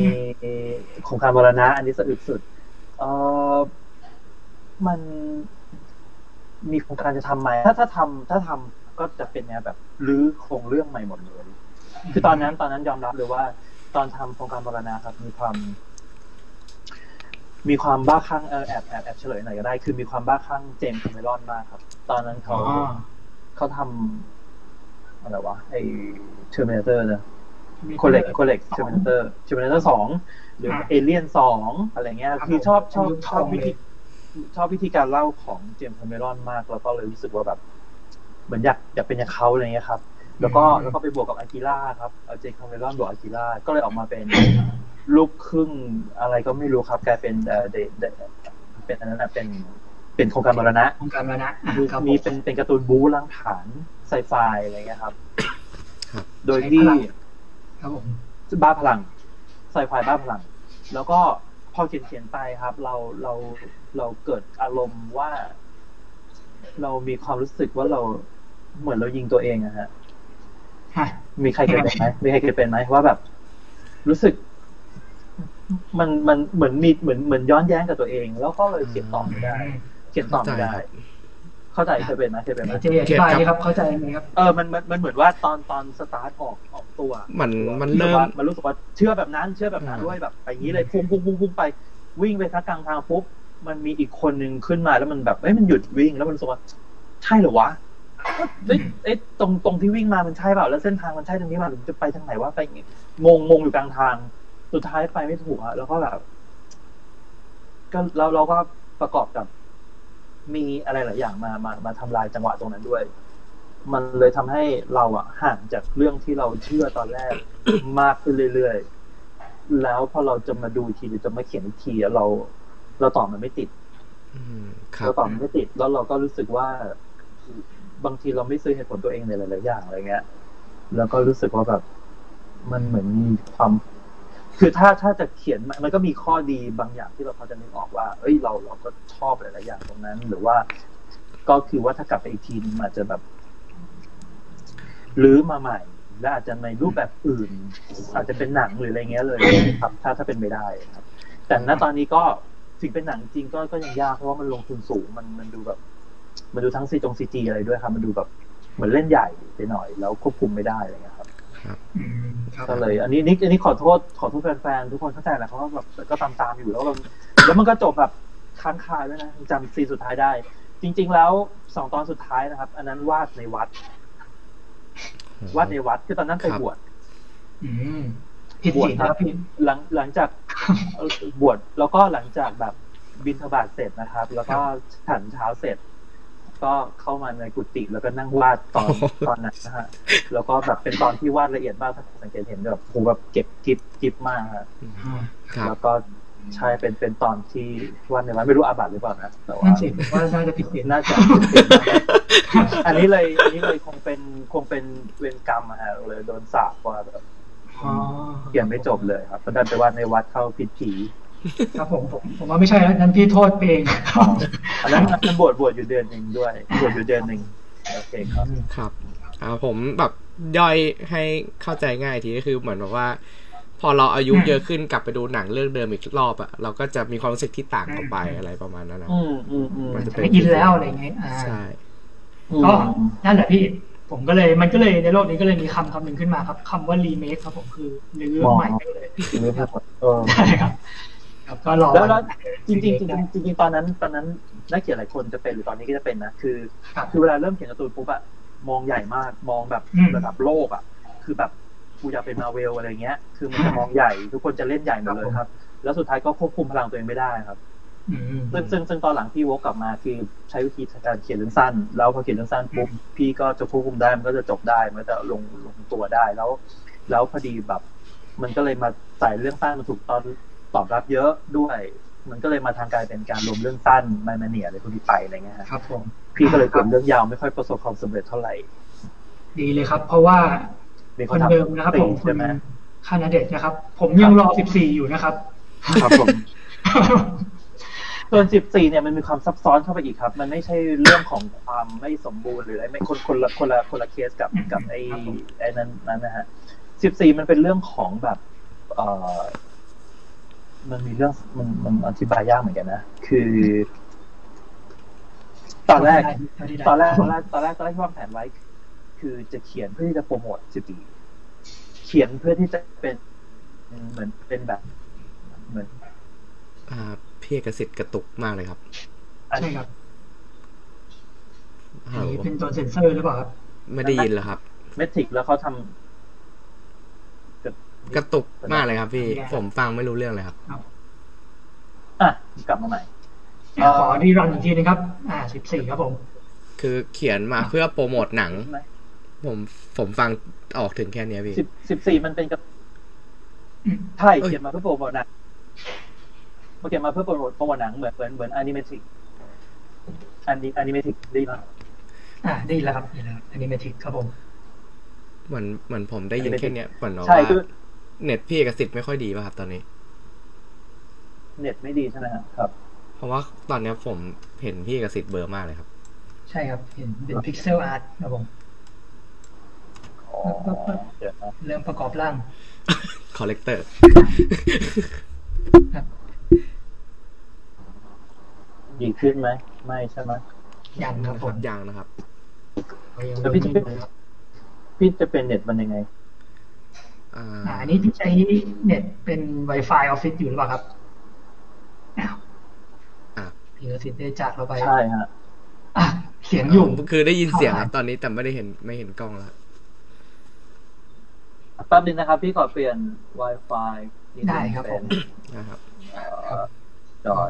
โครงการมรณะอันนี้สะอึกสุดเอ่อมันมีโครงการจะทำไหมถ้าถ้าทำถ้าทำก็จะเป็นแนวแบบรื้อโครงเรื่องใหม่หมดเลยคือตอนนั้นตอนนั้นยอมรับเลยว่าตอนทำโครงการมรณะครับมีความมีความบ้าคลั่งเออแอบแอบแอบเฉลยหน่อยก็ได้คือมีความบ้าคลั่งเจมส์คาเมรอนมากครับตอนนั้นเขาเขาทำอะไรวะไอ้ Terminator นะ Collect Collect Terminator Terminator สองหรือ Alien สองอะไรเงี้ยคือชอบชอบชอบวิธีชอบวิธีการเล่าของเจมส์คาเมรอนมากแล้วก็เลยรู้สึกว่าแบบเหมือนอยากอยากเป็นอย่างเขาอะไรเงี้ยครับแล้วก็แล้วก็ไปบวกกับอากิระครับเอาเจมส์คาเมรอนบวกอากิระก็เลยออกมาเป็นลูกครึ่งอะไรก็ไม่รู้ครับกลายเป็นเอ่อเป็นอันนั้นน่ะเป็นเป็นโครงการมรณะโครงการมรณะมีเป็นเป็นการ์ตูนบู๊ล้างผลาญไซไฟอะไรเงี้ยครับครับโดยที่ครับผมบ้าพลังไซไฟบ้าพลังแล้วก็พอเขียนๆไปครับเราเราเราเกิดอารมณ์ว่าเรามีความรู้สึกว่าเราเหมือนเรายิงตัวเองอะฮะค่ะมีใครเคยเป็นมั้ยมีใครเคยเป็นมั้ยว่าแบบรู้สึกมันมันเหมือนมีเหมือนเหมือนย้อนแย้งกับตัวเองแล้วก็เลยเขียนตอบไม่ได้เขียนตอบไม่ได้เข้าใจเคยเป็นมั้ยเคยเป็นมั้ยเจ๊อธิบายครับเข้าใจมั้ยครับเออมันมันมันเหมือนว่าตอนตอนสตาร์ทออกออกตัวมันมันเริ่มมันรู้สึกว่าเชื่อแบบนั้นเชื่อแบบนั้นด้วยแบบไปงี้เลยพุ่งๆๆไปวิ่งไปสักกลางทางปุ๊บมันมีอีกคนนึงขึ้นมาแล้วมันแบบเอ้ยมันหยุดวิ่งแล้วมันรู้สึกว่าใช่เหรอวะไอ้ตรงตรงที่วิ่งมามันใช่เปล่าแล้วเส้นทางมันใช่ตรงนี้มาหรือจะไปทางไหนวะไปงี้งงๆอยู่กลางทางสุดท้ายไปไม่ถูกอะแล้วก็แบบก็เราเราก็ประกอบกับมีอะไรหลายอย่างมามามาทำลายจังหวะตรงนั้นด้วยมันเลยทำให้เราอะห่างจากเรื่องที่เราเชื่อตอนแรก มากขึ้นเรื่อยๆแล้วพอเราจะมาดูทีหรือจะมาเขียนทีเราเราตอบมันไม่ติดเราตอบมันไม่ติดแล้วเราก็รู้สึกว่าบางทีเราไม่ซื้อเหตุผลตัวเองในหลายๆอย่างอะไรเงี้ยแล้วก็รู้สึกว่าแบบมันเหมือนมีความค คือถ้าถ้าจะเขียนมันก็มีข้อดีบางอย่างที่เราพอจะนึกออกว่าเอ้ยเราเราก็ชอบหลายๆอย่างตรงนั้นหรือว่าก็คือว่าถ้ากลับไปอีกทีมันอาจจะแบบหรือมาใหม่และอาจจะในรูปแบบอื่นอาจจะเป็นหนังหรืออะไรเงี้ยเลยครับถ้าถ้าเป็นไปได้ครับแต่ณตอนนี้ก็ถึงเป็นหนังจริงก็ก็ยังยากเพราะว่ามันลงทุนสูงมันมันดูแบบมันดูทั้งซีจงซีจีอะไรด้วยครับมันดูแบบเหมือนเล่นใหญ่ไปหน่อยแล้วควบคุมไม่ได้อะไรเงี้ยครับก็เลยอันนี้นี่อันนี้ขอโทษขอโทษแฟนๆทุกคนเข้าใจแหละเพราะว่าแบบก็ตามๆอยู่แล้วแล้วมันก็จบแบบค้างคาด้วยนะจำซีสุดท้ายได้จริงๆแล้วสองตอนสุดท้ายนะครับอันนั้นวาดในวัดวาดในวัดคือตอนนั้นไปบวชบวชครับหลังหลังจากบวชแล้วก็หลังจากแบบบิณฑบาตเสร็จนะครับแล้วก็ฉันเช้าเสร็จก็เข้ามาในกุฏิแล้วก็นั่งวาดตอนตอนนั้นนะฮะแล้วก็แบบเป็นตอนที่วาดละเอียดมากถ้าสังเกตเห็นแบบครูแบบเก็บกิ๊บกิ๊บมากแล้วก็ใช่เป็นเป็นตอนที่วาดในวัดไม่รู้อาบัติหรือเปล่านะแต่ว่าน่าจะผิดน่าจะอันนี้เลยอันนี้เลยคงเป็นคงเป็นเวรกรรมอะฮะเลยโดนสาปว่าแบบเขียนไม่จบเลยครับเพราะดันไปวาดในวัดเข้าผิดผีครับผมผมผมว่าไม่ใช่แล้วนั้นพี่โทษเองอันนั้นมันบวชบวชอยู่เดือนนึงด้วยบวชอยู่เดือนนึงโอเคครับครับอ่าผมแบบย่อยให้เข้าใจง่ายทีก็คือเหมือนแบบว่าพอเราอายุเยอะขึ้นกลับไปดูหนังเรื่องเดิมอีกรอบอ่ะเราก็จะมีความรู้สึกที่ต่างออกไปอะไรประมาณนั้นนะมันจะเป็นอินแล้วอะไรอย่างเงี้ยใช่ก็นั่นแหละพี่ผมก็เลยมันก็เลยในโลกนี้ก็เลยมีคำคำหนึ่งขึ้นมาครับคำว่ารีเมคครับผมคือเรื่องใหม่เลยใช่ครับก็รอแล้วจริงจริงจริงจริงตอนนั้นตอนนั้นนักเขียนหลายคนจะเป็นหรือตอนนี้ก็จะเป็นนะคือคือเวลาเริ่มเขียนการ์ตูนปุ๊บอะมองใหญ่มากมองแบบระดับโลกอะคือแบบกูอยากเป็นมาเวลอะไรเงี้ยคือมันจะมองใหญ่ทุกคนจะเล่นใหญ่หมดเลยครับแล้วสุดท้ายก็ควบคุมพลังตัวเองไม่ได้ครับซึ่งซึ่งซึ่งตอนหลังพี่วกกลับมาคือใช้วิธีการเขียนเรื่องสั้นแล้วพอเขียนเรื่องสั้นปุ๊บพี่ก็จะควบคุมได้มันก็จะจบได้มันจะลงลงตัวได้แล้วแล้วพอดีแบบมันก็เลยมาใส่เรื่องสั้นมาถูกตอนตอบรับเยอะด้วยมันก็เลยมาทางการเป็นการรวมเรื่องสั้นมาเนียอะไรพวกนี้ไปอะไรเงี้ยครับผมพี่ก็เลยเขียนเรื่องยาวไม่ค่อยประสบความสำเร็จเท่าไหร่ดีเลยครับเพราะว่าคนเดิมนะครับผมคุณคานาเดชนะครับผมยังรอสิบสี่อยู่นะครับครับผมส่วนสิบสี่เนี่ยมันมีความซับซ้อนเข้าไปอีกครับมันไม่ใช่เรื่องของความไม่สมบูรณ์หรืออะไรไม่คนคนละคนละคนละเคสกับกับไอ้ไอ้นั้นนั้นนะฮะสิบสี่มันเป็นเรื่องของแบบเอ่อมันมีเรื่องมันมันอธิบายยากเหมือนกันนะคือตอนแรกตอนแรกตอนแรกตอนแรกตอนแรกวางแผนไว้คือจะเขียนเพื่อที่จะโปรโมทสิบปีเขียนเพื่อที่จะเป็นเหมือนเป็นแบบเหมือนอ่าเพียกสิทธิ์กระตุกมากเลยครับใช่ครับนี่เป็นตอนเซ็นเซอร์หรือเปล่าครับไม่ได้ยินเหรอครับเมทิกแล้วเขาทำกระตุกมากเลยครับพี่ผมฟังไม่รู้เรื่องเลยครับอ่ะกลับมาใหม่ขอรีรันอีกทีนึงครับอ่าสิบสี่ครับผมคือเขียนมาเพื่อโปรโมทหนังผมผมฟังออกถึงแค่นี้พี่สิบ สิบสี่มันเป็นกับใช่เขียนมาเพื่อโปรโมทหนังเขียนมาเพื่อโปรโมทโปรโมทหนังเหมือนเหมือนเหมือนอนิเมติกอันนี้อนิเมติกได้มั้ยอ่ะได้แล้วครับได้แล้วอนิเมติกครับผมเหมือนเหมือนผมได้ยินแค่เนี้ยก่อนเนาะว่าเน็ตพี่เอกสิทธิ์ไม่ค่อยดีป่ะครับตอนนี้เน็ตไม่ดีใช่มั้ยครับเพราะว่าตอนเนี้ยผมเห็นพี่เอกสิทธิ์เบลอมากเลยครับใช่ครับเห็นเป็นพิกเซลอาร์ตครับผมเริ่มประกอบร่างคอลเลกเตอร์ดีขึ้นไหมไม่ใช่ไหมยังครับผมยังนะครับแล้วพี่จะพี่จะเป็นเน็ตมันยังไงอ่าอันนี้พี่ใช้เน็ตเป็น Wi-Fi ออฟฟิศอยู่หรือเปล่าครับอ้าวอ่ะพี่ก็สิทธิ์ได้จากเราไปใช่ฮะอ่ะเสียงอยู่คือได้ยินเสียงครับตอนนี้แต่ไม่ได้เห็นไม่เห็นกล้องแล้วแป๊บนึงนะครับพี่ขอเปลี่ยน Wi-Fi ได้ครับผมนะครับจอย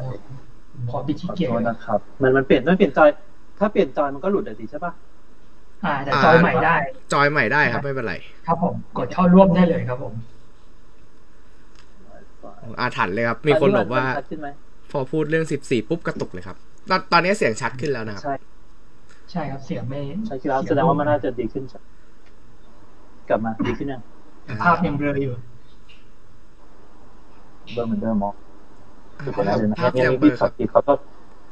พอพี่ขี้เกียจนะครับมันมันเปลี่ยนต้องเปลี่ยนจอยถ้าเปลี่ยนจอยมันก็หลุดอ่ะสิใช่ป่ะอ่าแต่จอยใหม่ได้จอยใหม่ได้ครับไม่เป็นไรครับผมกดเข้าร่วมได้เลยครับผมอาถรรพ์เลยครับมีคนบอกว่าพอพูดเรื่องสิบสี่ปุ๊บกระตุกเลยครับตอนนี้เสียงชัดขึ้นแล้วนะครับใช่ใช่ครับเสียงไม่ใช่แล้วแสดงว่ามันน่าจะดีขึ้นกลับมาดีขึ้นยังภาพยังเบลออยู่ เบอร์เหมือนเดิมมอสุดกว่านั้นเลยนะครับพี่ขอติดขอโทษ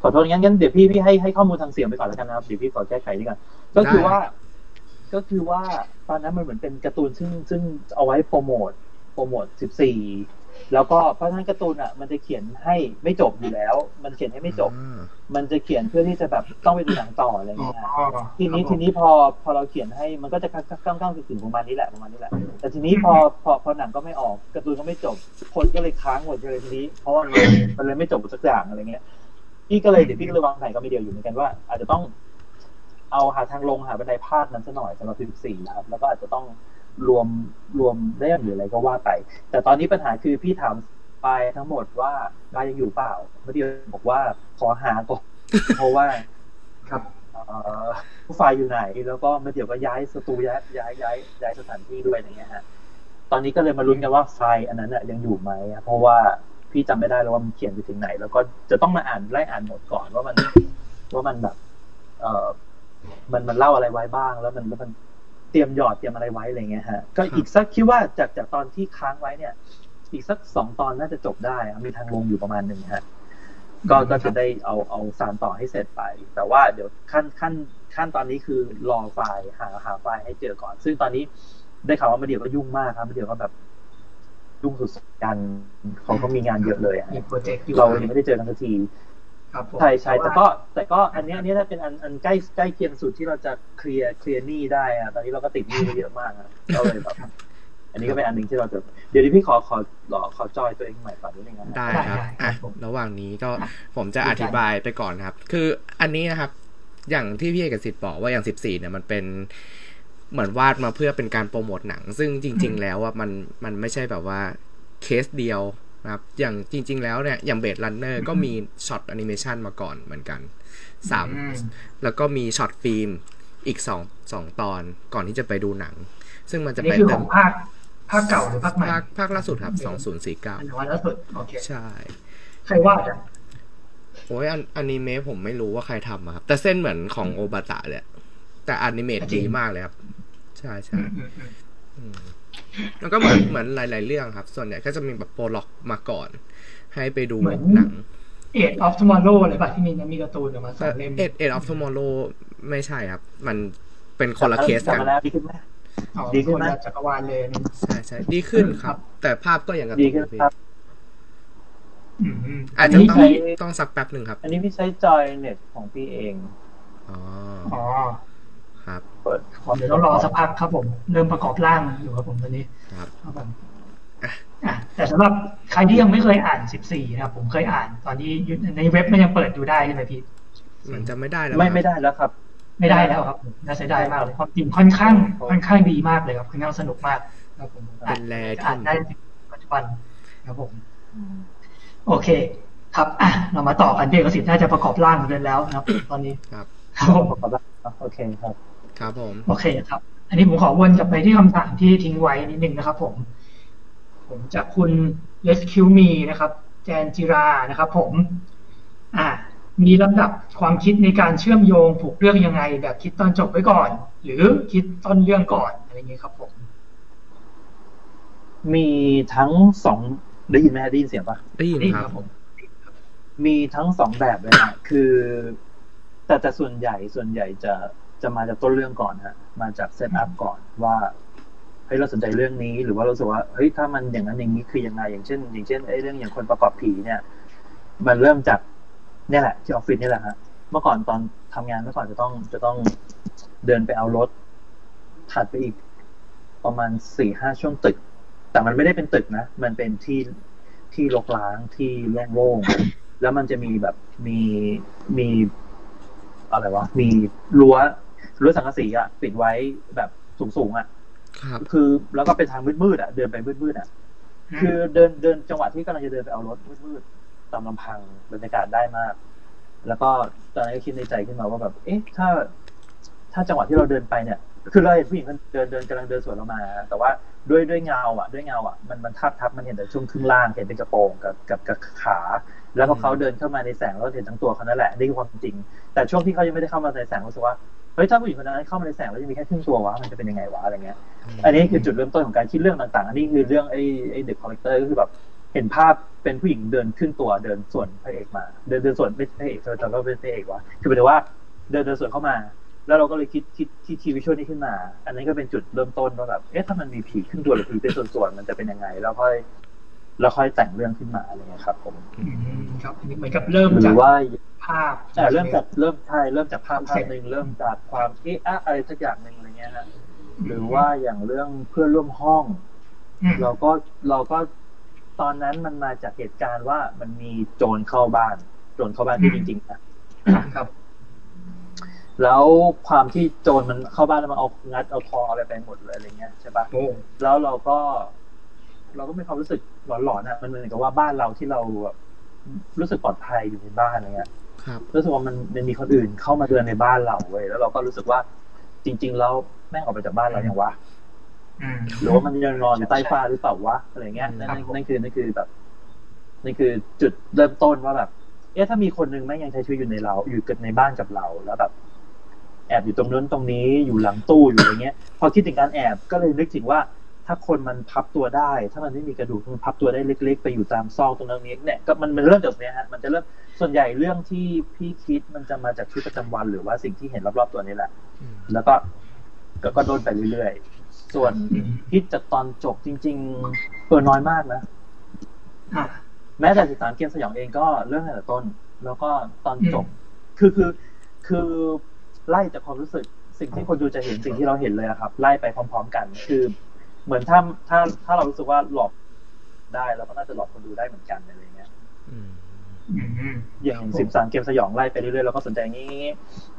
ขอโทษงั้นงั้นเดี๋ยวพี่พี่ให้ให้ข้อมูลทางเสียงไปก่อนแล้วกันนะครับเดี๋ยวพี่ขอแก้ไขนี่ก่อนก็คือว่าก็คือว่าตอนนั้นมันเหมือนเป็นการ์ตูนซึ่งซึ่งเอาไว้โปรโมทโปรโมทสิบสี่แล้วก็เพราะฉะนั้นการ์ตูนอ่ะมันจะเขียนให้ไม่จบอยู่แล้วมันเขียนให้ไม่จบมันจะเขียนเพื่อที่จะแบบต้องไปดูหนังต่ออะไรอย่างเงี้ยทีนี้ทีนี้พอพอเราเขียนให้มันก็จะก้างๆถึงประมาณนี้แหละประมาณนี้แหละแต่ทีนี้พอพอพอหนังก็ไม่ออกการ์ตูนก็ไม่จบคนก็เลยค้างหมดเลยทีนี้เพราะว่ามันเลยไม่จบสักอย่างอะไรเงี้ยพี่ก็เลยเดี๋ยวพี่ก็เลยวางไหนก็ไม่เดียวอยู่เหมือนกันว่าอาจจะต้องเอาหาทางลงหาบันไดพาดนั้นซะหน่อยสำหรับสิบสี่นะครับแล้วก็อาจจะต้องรวมรวมเรื่องหรืออะไรก็ว่าไปแต่ตอนนี้ปัญหาคือพี่ถามปายทั้งหมดว่าปายยังอยู่เปล่าเมื่อเดียวบอกว่าขอหาก่อนเพราะว่าครับผู้ไฟอยู่ไหนแล้วก็เมื่อเดียวก็ย้ายสตูย้ายย้ายย้ายย้ายสถานที่ด้วยอย่างเงี้ยฮะตอนนี้ก็เลยมาลุ้นกันว่าไฟอันนั้นยังอยู่ไหมเพราะว่าพี่จำไม่ได้แล้วว่ามันเขียนไปถึงไหนแล้วก็จะต้องมาอ่านไล่อ่านหมดก่อนว่ามันว่ามันแบบเออมันมันเล่าอะไรไว้บ้างแล้วมันแล้วมันเตรียมหยอดเตรียมอะไรไว้อะไรเงี้ยฮะก็อีกสักคิดว่าจากจากตอนที่ค้างไว้เนี่ยอีกสักสองตอนน่าจะจบได้มีทางลงอยู่ประมาณหนึ่งฮะก็ก็จะได้เอาเอาสารต่อให้เสร็จไปแต่ว่าเดี๋ยวขั้นขั้นขั้นตอนนี้คือรอไฟล์หาหาไฟล์ให้เจอก่อนซึ่งตอนนี้ได้ข่าวว่ามาเดี๋ยวก็ยุ่งมากครับมาเดี๋ยวก็แบบยุ่งสุดกันเขาก็มีงานเยอะเลยอ่ะเรายังไม่ได้เจอกันสักทีใช่ใช่แต่ก็แต่ก็อันนี้อันนี้ถ้าเป็นอันอันใกล้ใกล้เคียงสุดที่เราจะเคลียร์เคลียร์หนี้ได้อ่ะตอนนี้เราก็ติดหนี้เยอะมากอ่ะก็เลยแบบอันนี้ก็เป็นอันนึงที่เราจะเดี๋ยวพี่ขอขอขอขอจอยตัวเองใหม่ก่อนนิดนึงนะได้ครับอ่ะระหว่างนี้ก็ผมจะอธิบายไปก่อนครับคืออันนี้นะครับอย่างที่พี่เอกสิทธิ์บอกว่าอย่างสิบสี่เนี่ยมันเป็นเหมือนวาดมาเพื่อเป็นการโปรโมทหนังซึ่งจริงๆแล้วอ่ะมันมันไม่ใช่แบบว่าเคสเดียวนะครับอย่างจริงๆแล้วเนี่ยอย่าง Blade Runner ก็มีช็อตแอนิเมชันมาก่อนเหมือนกันสามแล้วก็มีช็อตฟิล์มอีกสอง สองตอนก่อนที่จะไปดูหนังซึ่งมันจะเป็นนี่คือของภาคภาคเก่าหรือภาคใหม่ภาคภาคล่าสุดครับสองพันสี่สิบเก้าอันล่าสุดโอเคใช่ใครวาดอ่ะโอ้ยอันอนิเมะผมไม่รู้ว่าใครทำอะครับแต่เส้นเหมือนของโอบาตะเลยแต่อนิเมะดีมากเลยครับใช่ๆอืมแล้วก็เหมือนเหมือนหลายๆเรื่องครับส่วนใหญ่ก็จะมีแบบโปรล็อกมาก่อนให้ไปดูหนัง Age of Tomorrow อะไรป่ะที่มีนะมีการ์ตูนออกมาสองเล่ม Age of Tomorrow ไม่ใช่ครับมันเป็นคนละเคสกันดีขึ้นมั้ยดีขึ้นมั้ยจักรวาลเลยใช่ๆดีขึ้นครับแต่ภาพก็อย่างกับดีขึ้นครับอืมอาจจะต้องต้องสักแป๊บนึงครับอันนี้พี่ใช้จอยเน็ตของพี่เองอ๋ออ๋อครับเปิดเดี๋ยวรอสักพักครับผมเริ่มประกอบร่างอยู่ครับผมตอนนี้ครับแต่สำหรับใครที่ยังไม่เคยอ่านสิบสี่นะครับผมเคยอ่านตอนนี้ในเว็บมันยังเปิดดูได้ใช่ไหมพี่มันจะไม่ได้แล้วไม่ไม่ได้แล้วครับไม่ได้แล้วครับน่าเสียดายมากเลยความจริงค่อนข้างค่อนข้างดีมากเลยครับค่อนข้างสนุกมากครับผมเป็นแลที่อ่านได้ปัจจุบันครับผมโอเคครับอ่ะเรามาต่อกันเดี๋ยวก็สิน่าจะประกอบร่างกันแล้วนะครับตอนนี้ครับประกอบร่างโอเคครับครับผมโอเคครับอันนี้ผมขอวนกลับไปที่คำถามที่ทิ้งไว้นิดนึงนะครับผมผมจากคุณ Rescue Me นะครับแจนจิรานะครับผมอ่ามีลำดับความคิดในการเชื่อมโยงผูกเรื่องยังไงแบบคิดตอนจบไว้ก่อนหรือคิดต้นเรื่องก่อนอะไรอย่างเงี้ยครับผมมีทั้งสองได้ยินไหมได้ยินเสียงปะได้ยินครับผมมีทั้งสองแบบเลยนะคือแต่แต่ส่วนใหญ่ส่วนใหญ่จะจะมาจากต้นเรื่องก่อนฮะมาจากเซตอัพก่อนว่าเฮ้ยเราสนใจเรื่องนี้หรือว่าเราสึกว่าเฮ้ยถ้ามันอย่างนั้นอย่างนี้คือยังไงอย่างเช่นอย่างเช่นไอ้เรื่องอย่างคนประกอบผีเนี่ยมันเริ่มจากเนี่ยแหละที่ออฟฟิศนี่แหละฮะเมื่อก่อนตอนทำงานเมื่อก่อนจะต้องจะต้องเดินไปเอารถถัดไปอีกประมาณ สี่ห้า ช่วงตึกแต่มันไม่ได้เป็นตึกนะมันเป็นที่ที่รกร้างที่โล่งๆแล้วมันจะมีแบบมีมีอะไรวะมีรั้วรั้วสังกะสีอ่ะปิดไว้แบบสูงๆอ่ะครับคือแล้วก็เป็นทางมืดๆอ่ะเดินไปมืดๆอ่ะคือเดินเดินจังหวะที่กำลังจะเดินไปเอารถมืดๆตามลำพังบรรยากาศได้มากแล้วก็ตอนนั้นก็คิดในใจขึ้นมาว่าแบบเอ๊ะถ้าถ้าจังหวะที่เราเดินไปเนี่ยคือเราเห็นผู้หญิงมันเดินเดินกำลังเดินสวนเรามาแต่ว่าด้วยด้วยเงาอ่ะด้วยเงาอ่ะมันมันทับทับมันเห็นแต่ช่วงครึ่งล่างเห็นเป็นกระโปรงกับกับกับขาแล้วก็เขาเดินเข้ามาในแสงแล้วเห็นทั้งตัวเขานั่นแหละนี่คือความจริงแต่ช่วงที่เขายังไม่ได้เข้ามาในแสงรู้สึกว่าเฮ้ยถ้าผู้หญิงคนนั้นเข้ามาในแสงแล้วจะมีแค่ครึ่งตัววะมันจะเป็นยังไงวะอะไรเงี้ยอันนี้คือจุดเริ่มต้นของการคิดเรื่องต่างๆอันนี้คือเรื่องไอ้ไอ้เด็กคอลเลกเตอร์ก็คือแบบ เห็นภาพเป็นผู้หญิงเดินครึ่งตัวเดินส่วนพระเอกมาเดินเดินส่วนไม่ใช่พระเอกแต่แต่ก็เป็นพระเอกวะคือหมายถึงว่าเดินเดินส่วนเข้ามาแล้วเราก็เลยคิดคิดที่ทีวิชวลนี้ขึ้นมาอันนี้ก็เป็นจุดเริ่มต้นว่าแบบเอ๊ะถ้ามันมีผีขึ้นตัวหรือผีเป็นส่วนๆมันจะเป็นยังไงแล้วค่อยแล้วค่อยแต่งเรื่องขึ้นมาอะไรเงี้ยครับผมครับอันนี้เหมือนกับเริ่มจากภาพแต่เริ่มจากเริ่มใช่เริ่มจากภาพภาพนึงเริ่มจากความเอ๊ะอะไรสักอย่างนึงอะไรเงี้ยนะหรือว่าอย่างเรื่องเพื่อนร่วมห้องเราก็เราก็ตอนนั้นมันมาจากเหตุการณ์ว่ามันมีโจรเข้าบ้านโจรเข้าบ้านที่จริงๆนะครับแล้วความที่โจรมันเข้าบ้านแล้วมันเอางัดเอาทองอะไรไปหมดเลยอะไรเงี้ยใช่ป่ะแล้วเราก็เราก็มีความรู้สึกหลอนๆอ่ะมันเหมือนกับว่าบ้านเราที่เราแบบรู้สึกปลอดภัยอยู่ในบ้านอะไรเงี้ยครับรู้สึกว่ามันมันมีคนอื่นเข้ามาเดินในบ้านเราเว้ยแล้วเราก็รู้สึกว่าจริงๆแล้วแม่งออกไปจากบ้านเราอย่างวะหรือว่ามันยังนอนอยู่ใต้ฟ้าหรือเปล่าวะอะไรเงี้ยนั่นนั่นคือนั่นคือแบบนั่นคือจุดเริ่มต้นว่าแบบเอ๊ะถ้ามีคนนึงแม่งยังใช้ชีวิตอยู่ในเราอยู่กับในบ้านกับเราแล้วแบบแอบอยู่ตรงนั้นตรงนี้อยู่หลังตู้อยู่อะไรเงี้ยพอคิดถึงการแอบก็เลยนึกถึงว่าถ้าคนมันพับตัวได้ถ้ามันไม่มีกระดูกมันพับตัวได้เล็กๆไปอยู่ตามซอกตรงนั้นนี้เนี่ยก็มันมันเริ่มจากเนี้ยฮะมันจะเริ่มส่วนใหญ่เรื่องที่พี่คิดมันจะมาจากชีวิตประจำวันหรือว่าสิ่งที่เห็นรอบๆตัวนี้แหละแล้วก็ก็โดนไปเรื่อยๆส่วนคิดจากตอนจบจริงๆเปิดน้อยมากนะแม้แต่สิบสามเกมสยองเองก็เรื่องตั้งแต่ต้นแล้วก็ตอนจบคือคือคือไล่จากความรู้สึกสิ่งที่คนดูจะเห็นสิ่งที่เราเห็นเลยครับไล่ไปพร้อมๆกันคือเหมือนถ้าถ้าถ้าเรารู้สึกว่าหลอกได้เราก็น่าจะหลอกคนดูได้เหมือนกันอะไรเงี้ยอย่างสิบสามเกมสยองไล่ไปเรื่อยๆเราก็สนใจงี้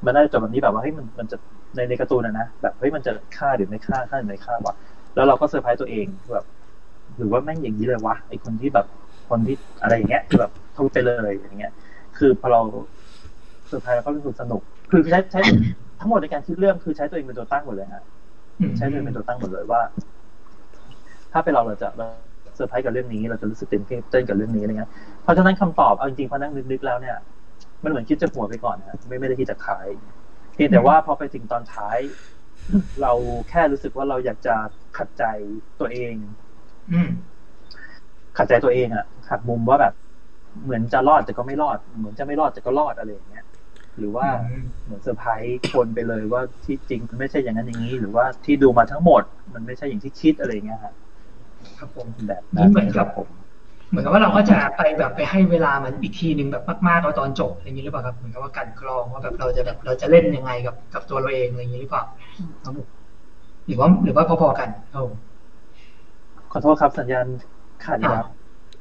มันน่าจะจบแบบนี้แบบว่าเฮ้ยมันมันจะในในการ์ตูนนะนะแบบเฮ้ยมันจะฆ่าหรือไม่ฆ่าฆ่าหรือไม่ฆ่าวะแล้วเราก็เซอร์ไพรส์ตัวเองแบบหรือว่าแม่งอย่างนี้เลยวะไอคนที่แบบคนที่อะไรอย่างเงี้ยคือแบบทุ่มไปเลยอย่างเงี้ยคือพอเราเซอร์ไพรส์เราก็รู้สึกสนุกคือใช้ใช้ทั้งหมดในการคิดเรื่องคือใช้ตัวเองเป็นตัวตั้งหมดเลยฮะใช้ตัวเองเป็นตัวตั้งหมดเลยว่าถ้าเป็นเราเราจะเซอร์ไพรส์กับเรื่องนี้เราจะรู้สึกตื่นเต้นกับเรื่องนี้อะไรเงี้ยเพราะฉะนั้นคำตอบเอาจริงๆพอนั่งนึกๆแล้วเนี่ยมันเหมือนคิดจากหัวไปก่อนนะไม่ไม่ได้คิดจากท้ายเพียงแต่ว่าพอไปถึงตอนท้ายเราแค่รู้สึกว่าเราอยากจะขัดใจตัวเองขัดใจตัวเองอ่ะขัดมุมว่าแบบเหมือนจะรอดแต่ก็ไม่รอดเหมือนจะไม่รอดแต่ก็รอดอะไรอย่างเงี้ยหรือว่าเหมือนเซอร์ไพรส์คนไปเลยว่าที่จริงมันไม่ใช่อย่างนั้นอย่างนี้หรือว่าที่ดูมาทั้งหมดมันไม่ใช่อย่างที่คิดอะไรเงี้ยครับครับผมแบบนี้เหมือนกับผมเหมือนกับว่าเราก็จะไปแบบไปให้เวลามันอีกทีนึงแบบมากๆตอนจบอย่างนี้หรือเปล่าครับเหมือนกับว่ากันกรองว่าแบบเราจะแบบเราจะเล่นยังไงกับกับตัวเราเองอะไรอย่างนี้หรือเปล่าครับผมหรือว่าหรือว่าพอๆกันครับผมขอโทษครับสัญญาณขาดครับ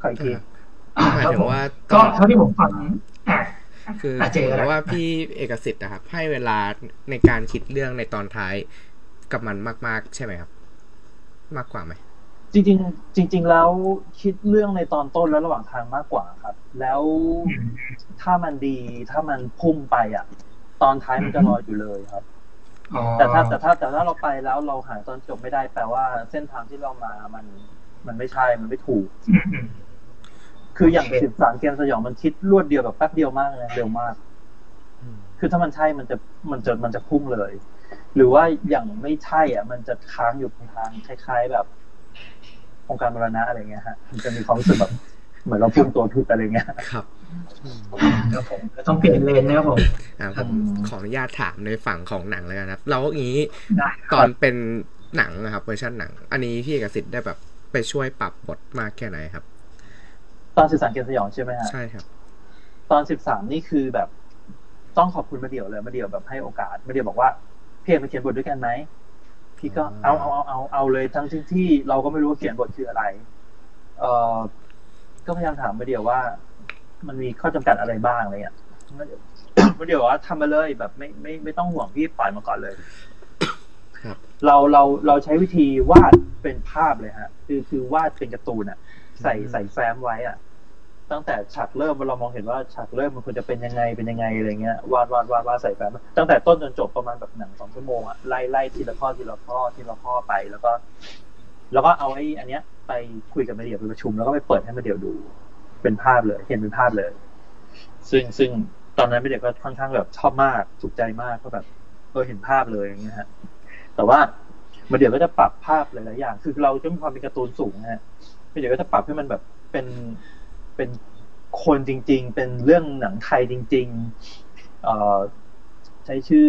ขออีกทีหมายถึงว่าก็เท่าที่ผมฟังคือเพราะว่าพี่เอกสิทธิ์นะครับให้เวลาในการคิดเรื่องในตอนท้ายกับมันมากๆใช่ไหมครับมากกว่าไหมจริงๆจริงๆแล้วคิดเรื่องในตอนต้นแล้วระหว่างทางมากกว่าครับแล้วถ้ามันดีถ้ามันพุ่งไปอ่ะตอนท้ายมันจะลอยอยู่เลยครับแต่ถ้าแต่ถ้าแต่ถ้าเราไปแล้วเราหาตอนจบไม่ได้แปลว่าเส้นทางที่เรามามันมันไม่ใช่มันไม่ถูกคืออย่างสิบสามเกมสยองมันคิดรวดเดียวแบบแป๊บเดียวมากเลยเร็วมากคือถ้ามันใช่มันจะมันจะมันจะพุ่งเลยหรือว่าอย่างไม่ใช่อ่ะมันจะค้างอยู่บนทางคล้ายๆแบบองค์การมรณะอะไรเงี้ยฮะมันจะมีความรู้สึกแบบเหมือนเราพุ่งตัวผิดอะไรเงี้ยครับครับผมต้องเปลี่ยนเลนนะครับผมผมขออนุญาตถามในฝั่งของหนังเลยนะครับแล้วอย่างนี้ตอนเป็นหนังนะครับเวอร์ชันหนังอันนี้พี่เอกสิทธิ์ได้แบบไปช่วยปรับบทมากแค่ไหนครับตอนสิบสามเกมสยองใช่ไหมฮะใช่ครับตอนสิบสามนี่คือแบบต้องขอบคุณมาเดี่ยวเลยมาเดี่ยวแบบให้โอกาสมาเดี่ยวบอกว่าพี่เอกมาเขียนบทด้วยกันไหมพี่ก็เอาเอาเอาเอาเอาเลยทั้งที่ที่เราก็ไม่รู้ว่าเขียนบทคืออะไรเออก็พยายามถามมาเดี่ยวว่ามันมีข้อจำกัดอะไรบ้างอะไรเงี้ยมาเดี่ยวว่าทำมาเลยแบบไม่ไม่ไม่ต้องห่วงพี่ปล่อยมาก่อนเลยเราเราเราใช้วิธีวาดเป็นภาพเลยฮะคือคือวาดเป็นการ์ตูนอะใส่ใส่แฟ้มไว้อ่ะตั้งแต่ฉากเริ่มเรามองเห็นว่าฉากเริ่มมันควรจะเป็นยังไงเป็นยังไงอะไรเงี้ยวาดวาดวาดวาดใส่แฟ้มตั้งแต่ต้นจนจบประมาณแบบหนังสองชั่วโมงอ่ะไล่ไล่ทีละข้อทีละข้อทีละข้อไปแล้วก็แล้วก็เอาไอ้อันเนี้ยไปคุยกับมาเดี่ยวไปประชุมแล้วก็ไปเปิดให้มาเดี่ยวดูเป็นภาพเลยเห็นเป็นภาพเลยซึ่งซึ่งตอนนั้นมาเดี่ยวก็ค่อนข้างแบบชอบมากถูกใจมากก็แบบเออเห็นภาพเลยอย่างเงี้ยฮะแต่ว่ามาเดี่ยวก็จะปรับภาพหลายๆอย่างคือเราจะมีความเป็นการ์ตูนสูงฮะมาเดี่ยวก็จะปรับให้มันแบบ เป็นเป็นคนจริงๆเป็นเรื่องหนังไทยจริงๆเอ่อใช้ชื่อ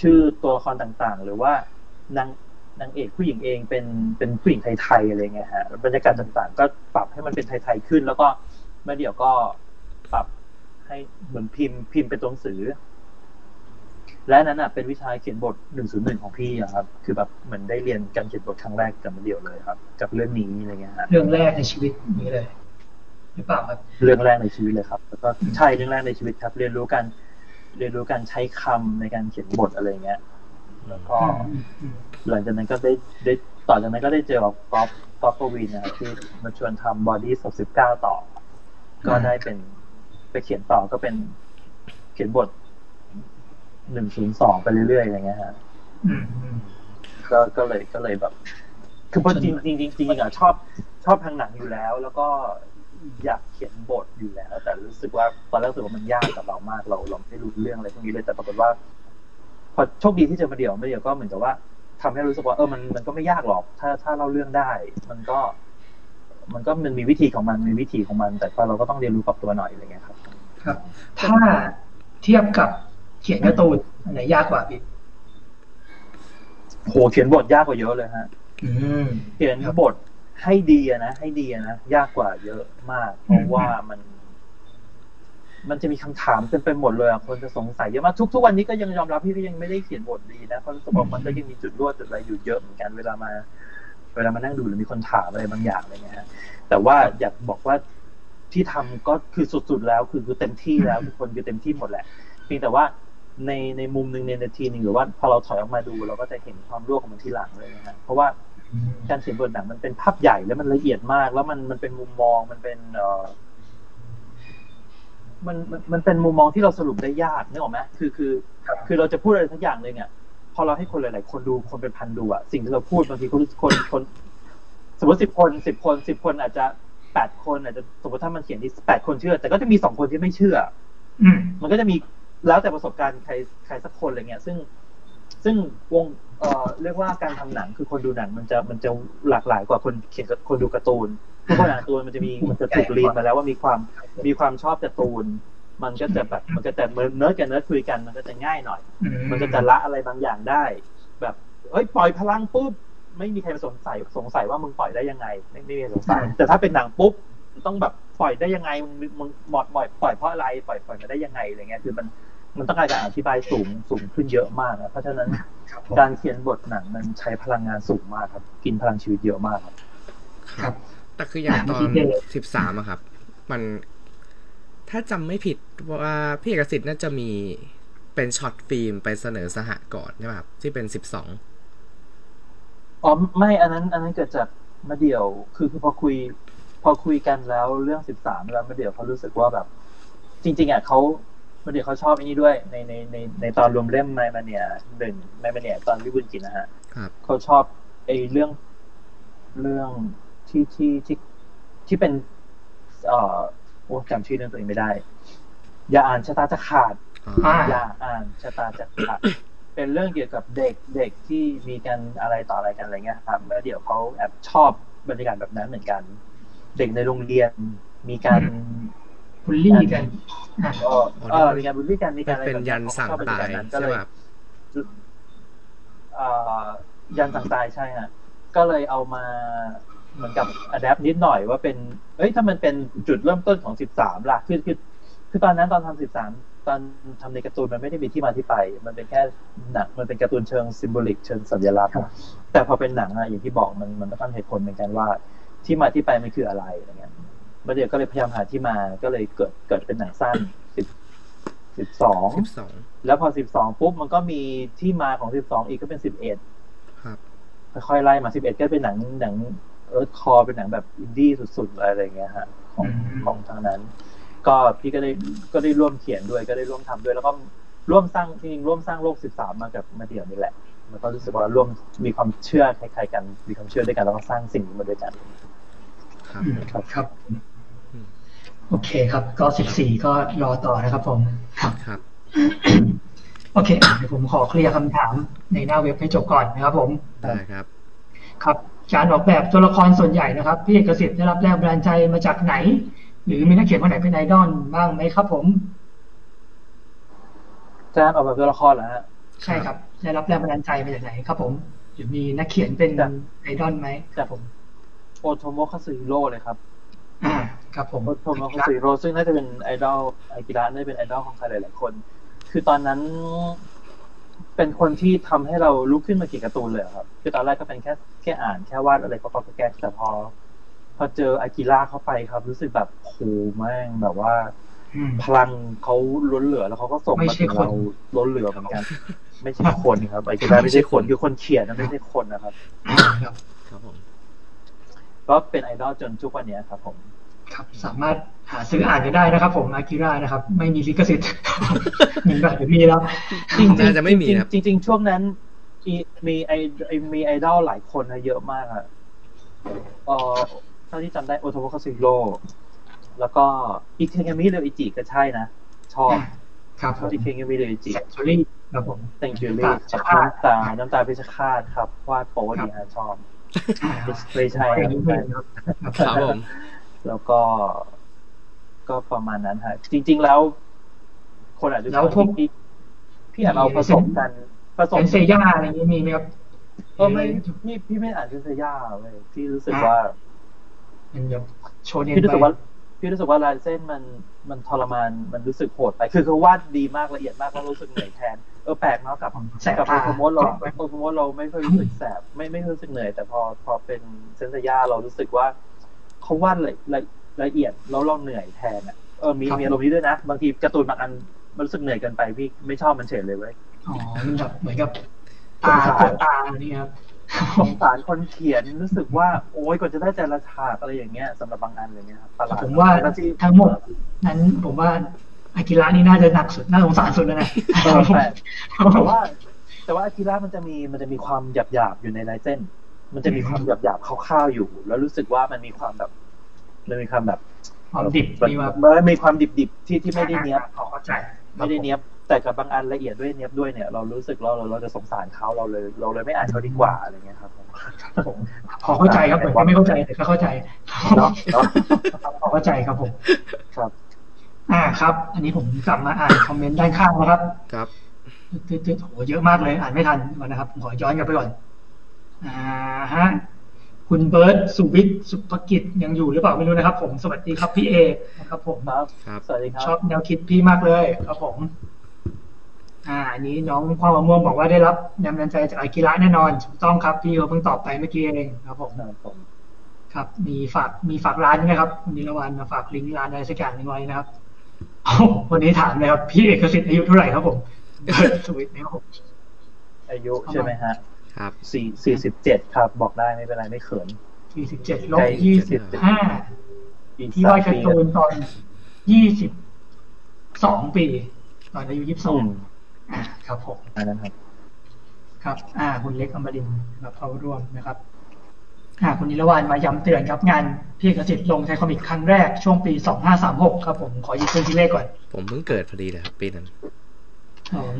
ชื่อตัวละครต่างๆหรือว่านางนางเอกผู้หญิงเองเป็นเป็นผู้หญิงไทยๆอะไรเงี้ยฮะบรรยากาศต่างๆก็ปรับให้มันเป็นไทยๆขึ้นแล้วก็แม่เดี่ยวก็ปรับให้เหมือนพิมพ์พิมพ์เป็นตัวหนังสือและนั้นน่ะเป็นวิชาเขียนบทหนึ่งศูนย์หนึ่งของพี่อะครับคือแบบเหมือนได้เรียนการเขียนบทครั้งแรกกับแม่เดี่ยวเลยครับกับเรื่องนี้อะไรเงี้ยฮะเรื่องแรกในชีวิตนี้เลยหรือเปล่าครับเรื่องแรกในชีวิตเลยครับแล้วก็ใช่เรื่องแรกในชีวิตครับเรียนรู้กันเรียนรู้การใช้คำในการเขียนบทอะไรเงี้ยแล้วก็หลังจากนั้นก็ได้ได้ต่อจากนั้นก็ได้เจอกับป๊อปป๊อปปวีณนะครับที่มาชวนทำบอดี้สามสิบเก้าต่อก็ได้เป็นไปเขียนต่อก็เป็นเขียนบทหนึ่งศูนย์สองไปเรื่อยๆอย่างเงี้ยฮะก็ก็เลยก็เลยแบบคือพอจริงๆจริงๆอ่ะชอบชอบทางหนังอยู่แล้วแล้วก็อยากเขียนบทอยู่แล้วแต่รู้สึกว่าตอนแรกรู้สึกว่ามันยากกับเรามากเราเราไม่รู้เรื่องอะไรพวกนี้เลยแต่ปรากฏว่าพอโชคดีที่เจอมาเดี่ยวมาเดี่ยวก็เหมือนกับว่าทำให้รู้สึกว่าเออมันมันก็ไม่ยากหรอกถ้าถ้าเล่าเรื่องได้มันก็มันก็มันมีวิธีของมันมีวิธีของมันแต่เราก็ต้องเรียนรู้ปรับตัวหน่อยอะไรเงี้ยครับครับถ้าเทียบกับเขียนการ์ตูนอันไหนยากกว่าพี่โหเขียนบทยากกว่าเยอะเลยฮะเขียนบทให้ดีนะให้ดีนะยากกว่าเยอะมากเพราะว่ามันมันจะมีคำถามเต็มไปหมดเลยอ่ะคนจะสงสัยเยอะมากทุกทุกวันนี้ก็ยังยอมรับพี่ก็ยังไม่ได้เขียนบทดีนะเพราะสมองมันก็ยังมีจุดรั่วจุดอะไรอยู่เยอะเหมือนกันเวลามาเวลามานั่งดูหรือมีคนถามอะไรบางอย่างอะไรเงี้ยฮะแต่ว่าอยากบอกว่าที่ทำก็คือสุดๆแล้วคือคือเต็มที่แล้วทุกคนคือเต็มที่หมดแหละเพียงแต่ว่าในในมุมนึงในนาทีนึงหรือว่าพอเราถอยออกมาดูเราก็จะเห็นความรั่วของมันทีหลังเลยนะฮะเพราะว่าการเขียนบทหนังมันเป็นภาพใหญ่แล้วมันละเอียดมากแล้วมันมันเป็นมุมมองมันเป็นเอ่อมันมันเป็นมุมมองที่เราสรุปได้ยากนึกออกมั้ยคือคือคือเราจะพูดอะไรสักอย่างนึงอ่ะพอเราให้คนหลายๆคนดูคนเป็นพันดูอ่ะสิ่งที่เราพูดบางทีคนคนคนสมมุติสิบคนสิบคนสิบคนอาจจะแปดคนอาจจะสมมติถ้ามันเขียนที่แปดคนเชื่อแต่ก็จะมีสองคนที่ไม่เชื่ออืมมันก็จะมีแล้วแต่ประสบการณ์ใครใครสักคนอะไรเงี้ยซึ่งซึ่งวงเอ่อเรียกว่าการทำหนังคือคนดูหนังมันจะมันจะหลากหลายกว่าคนเขียนคนดูการ์ตูนทุกคนอ่านตัวมันจะมีมันจะถูกรีดมาแล้วว่ามีความมีความชอบการ์ตูนมันก็จะแบบมันก็จะเนิร์ดกันเนิร์ดคุยกันมันก็จะง่ายหน่อยมันก็จะละอะไรบางอย่างได้แบบเอ้ยปล่อยพลังปุ๊บไม่มีใครสงสัยสงสัยว่ามึงปล่อยได้ยังไงไม่ไม่มีสงสัยแต่ถ้าเป็นหนังปุ๊บต้องแบบปล่อยได้ยังไงมึงมึงหมดปล่อยปล่อยเพราะอะไรปล่อยปล่อยมาได้ยังไงอะไรเงี้ยคือมันมันต้องการการอธิบายสูงสูงขึ้นเยอะมากนะเพราะฉะนั้นการเขียนบทหนังมันใช้พลังงานสูงมากครับกินพลังชีวิตเยอะมากครับครับแต่คืออย่างตอนสิบสามอ่ะครับมันถ้าจำไม่ผิดว่าพี่เอกสิทธิ์น่าจะมีเป็นช็อตฟิล์มไปเสนอสหกรณ์ใช่ป่ะครับที่เป็นสิบสองอ๋อไม่อันนั้นอันนั้นเกิดจากมาเดี่ยวคือคือพอคุยพอคุยกันแล้วเรื่องสิบสามแล้วมาเดี่ยวเขารู้สึกว่าแบบจริงๆอ่ะเขามาเดี่ยวเขาชอบอันนี้ด้วยในในในในตอนรวมเล่มไมมาเนียหนึ่งไมมาเนียตอนวิบูลย์กิจนะฮะเขาชอบไอ้เรื่องเรื่องที่ที่ที่ที่เป็นเอ่อโอ้จำชื่อเรื่องตัวเองไม่ได้อย่าอ่านชะตาจะขาดอย่าอ่านชะตาจะขาดเป็นเรื่องเกี่ยวกับเด็กเด็กที่มีกันอะไรต่ออะไรกันอะไรเงี้ยครับแล้วเดี๋ยวเขาแอบชอบบรรยากาศแบบนั้นเหมือนกันเด็กในโรงเรียนมีการบูลลี่กันเอ่อเอ่อมีการบูลลี่กันมีการอะไรเป็นยันสั่งตายใช่ป่ะเอ่อยันสั่งตายใช่ฮะก็เลยเอามาเหมือนกับอะแดปนิดหน่อยว่าเป็นเอ้ยถ้ามันเป็นจุดเริ่มต้นของสิบสามล่ะคือคือคือตอนนั้นตอนทำสิบสามตอนทำในการ์ตูนมันไม่ได้มีที่มาที่ไปมันเป็นแค่หนังมันเป็นการ์ตูนเชิงซิมโบลิกเชิงสัญลักษณ์แต่พอเป็นหนังอ่ะอย่างที่บอกมันมันต้องเหตุผลเหมือนกันว่าที่มาที่ไปมันคืออะไรอะไรเงี้ยมาเดี๋ยวก็เลยพยายามหาที่มาก็เลยเกิดเกิดเป็นหนังสั้นสิบสองแล้วพอสิบสองปุ๊บมันก็มีที่มาของสิบสองอีกก็เป็นสิบเอ็ดครับค่อยๆไล่มาสิบเอ็ดก็เป็นหนังหนังเออคอเป็นหนังแบบอินดี้สุดๆอะไรอย่างเงี้ยฮะของของทางนั้นก็พี่ก็ได้ก็ได้ร่วมเขียนด้วยก็ได้ร่วมทำด้วยแล้วก็ร่วมสร้างจริงร่วมสร้างโลกสิบสามมากับมาเดี่ยวนี่แหละมันก็รู้สึกว่าร่วมมีความเชื่อคล้ายๆกันมีความเชื่อด้วยกันแล้วก็สร้างสิ่งนี้มาด้วยกันครับครับครับโอเคครับก็สิบสี่ก็รอต่อนะครับผมครับครับโอเคผมขอเคลียร์คำถามในหน้าเว็บให้จบก่อนนะครับผมได้ครับครับ การออกแบบตัวละครส่วนใหญ่นะครับพี่เอกสิทธิ์ได้รับแรงบันดาลใจมาจากไหนหรือมีนักเขียนคนไหนเป็นไอดอลบ้างไหมครับผมการออกแบบตัวละครเหรอฮะใช่ครับได้รับแรงบันดาลใจมาจากไหนครับผมหรือมีนักเขียนเป็นไอดอลไหมครับผมโอโทโมะคาสึฮิโร่เลยครับอ่าครับผมโอโทโมะคาสึฮิโร่ซึ่งน่าจะเป็นไอดอลอากิระน่าจะเป็นไอดอลของใครหลายๆคนคือตอนนั้นเป็นคนที่ทำให้เราลุกขึ้นมาเขียนการ์ตูนเลยครับคือตอนแรกก็เป็นแค่แค่อ่านแค่วาดอะไรก็ปะปะแก๊กแต่พอพอเจออากิระเข้าไปครับรู้สึกแบบโหแม่งแบบว่าพลังเขาล้นเหลือแล้วเขาก็ส่งมาถึงเราล้นเหลือเหมือนกันไม่ใช่คนครับอากิระไม่ใช่คนคือคนเขียนนะไม่ใช่คนนะครับครับผมก็เป็นไอดอลจนทุกวันนี้ครับผมครับสามารถหาซื้ออ่านกันได้นะครับผมอากิระนะครับไม่มีลิขสิทธิ์มีแบบมีแล้วจริงๆจะไม่มีนะจริงๆช่วงนั้นมีไอมีไอดอลหลายคนนะเยอะมากอ่ะเอ่อเท่าที่จำได้โอโทโมะคาสึฮิโร่แล้วก็อิเคงามิเรอิจิก็ใช่นะชอบครับอิเคงามิเรอิจิเซนจูรี่ครับผมเซนจูรี่น้ำตาน้ำตาเพชรฆาตครับวาดโป๊ดีอาชอบไม่ใช่ครับผมแล้วก็ก็ประมาณนั้นฮะจริงๆแล้วคนอาจจะแล้วพวกพี่อ่านเราผสมกันผสมเซย่าอะไรอย่างนี้มีไหมครับก็ไม่พี่พี่ไม่อ่านเซย่าเลยพี่รู้สึกว่ามันแบบโชว์เนี่ยพี่รู้สึกว่าพี่รู้สึกว่าลายเส้นมันมันทรมานมันรู้สึกโหดไปคือเขาวาดดีมากละเอียดมากแล้วรู้สึกเหนื่อยแทนเออแปลกเนาะกับกับโปรโมทเราโปรโมทเราไม่ค่อยรู้สึกแสบไม่ไม่รู้สึกเหนื่อยแต่พอพอเป็นเซย่าเรารู้สึกว่าเขาวาดละเอียดแล้วเราเหนื่อยแทนอ่ะเออมีมีอารมณ์นี้ด้วยนะบางทีการ์ตูนบางอันมันรู้สึกเหนื่อยเกินไปพี่ไม่ชอบมันเฉยเลยเว้ยอ๋อมันแบบเหมือนกับตาตาเนี่ยครับสงสารคนเขียนรู้สึกว่าโอ๊ยกว่าจะได้แต่ละฉากอะไรอย่างเงี้ยสำหรับบางอันเลยเนี่ยครับผมว่าทั้งหมดนั้นผมว่าอากิระนี่น่าจะหนักสุดน่าสงสารสุดแล้วนะแต่ว่าแต่ว่าอากิระมันจะมีมันจะมีความหยาบๆอยู่ในลายเส้นมันจะมีความหยาบๆคร่าวๆอยู่แล้วรู้สึกว่ามันมีความแบบมันมีความแบบความดิบมีมันมีความดิบๆที่ที่ไม่ได้เนี้ยบขอเข้าใจไม่ได้เนี้ยบแต่กับบางอันละเอียดด้วยเนี้ยบด้วยเนี่ยเรารู้สึกเราเราจะสงสารเขาเราเลยเราเลยไม่อ่านเขาดีกว่าอะไรเงี้ยครับผมพอเข้าใจครับผมไม่เข้าใจแต่ก็เข้าใจเนาะพอเข้าใจครับผมครับอ่าครับอันนี้ผมกลับมาอ่านคอมเมนต์ด้านข้างนะครับครับโหเยอะมากเลยอ่านไม่ทันก่อนนะครับขอย้อนกลับไปก่อนอ่าฮะคุณเบิร์ตสุวิทย์สุภกิจยังอยู่หรือเปล่าไม่รู้นะครับผมสวัสดีครับพี่เอนะครับผมครับสวัสดีครับชอบแนวคิดพี่มากเลยครับผมอ่าอันนี้น้องพ่อมะม่วงบอกว่าได้รับแรงบันดาลใจจากอากิระแน่นอนถูกต้องครับพี่เพิ่งตอบไปเมื่อกี้เองครับผมครับมีฝากมีฝากร้านด้วยนะครับคุณนิรวันมาฝากลิงก์ร้านอะไรสักอย่างนึงไว้นะครับวันนี้ถามเลยครับพี่เอกสิทธิ์อายุเท่าไหร่ครับผมสุวิทย์นะครับผมอายุใช่ไหมฮะครับสี่สิบเจ็ดครับบอกได้ไม่เป็นไรไม่เขินสี่สิบเจ็ดลบยี่สิบห้าที่วาดการ์ตูนตอนยี่สิบสองปีตอนอายุยี่สิบสองครับผมอันนั้นครับครับอ่าคุณเล็กอมรินทร์ครับเข้าร่วมนะครับอ่าคุณนิรวานมาย้ำเตือนครับงานพี่เอกสิทธิ์ลงไทยคอมิกครั้งแรกช่วงปีสองพันห้าร้อยสามสิบหกครับผมขอหยิบเครื่องคิดเลขก่อนผมเพิ่งเกิดพอดีเลยครับปีนั้นสอง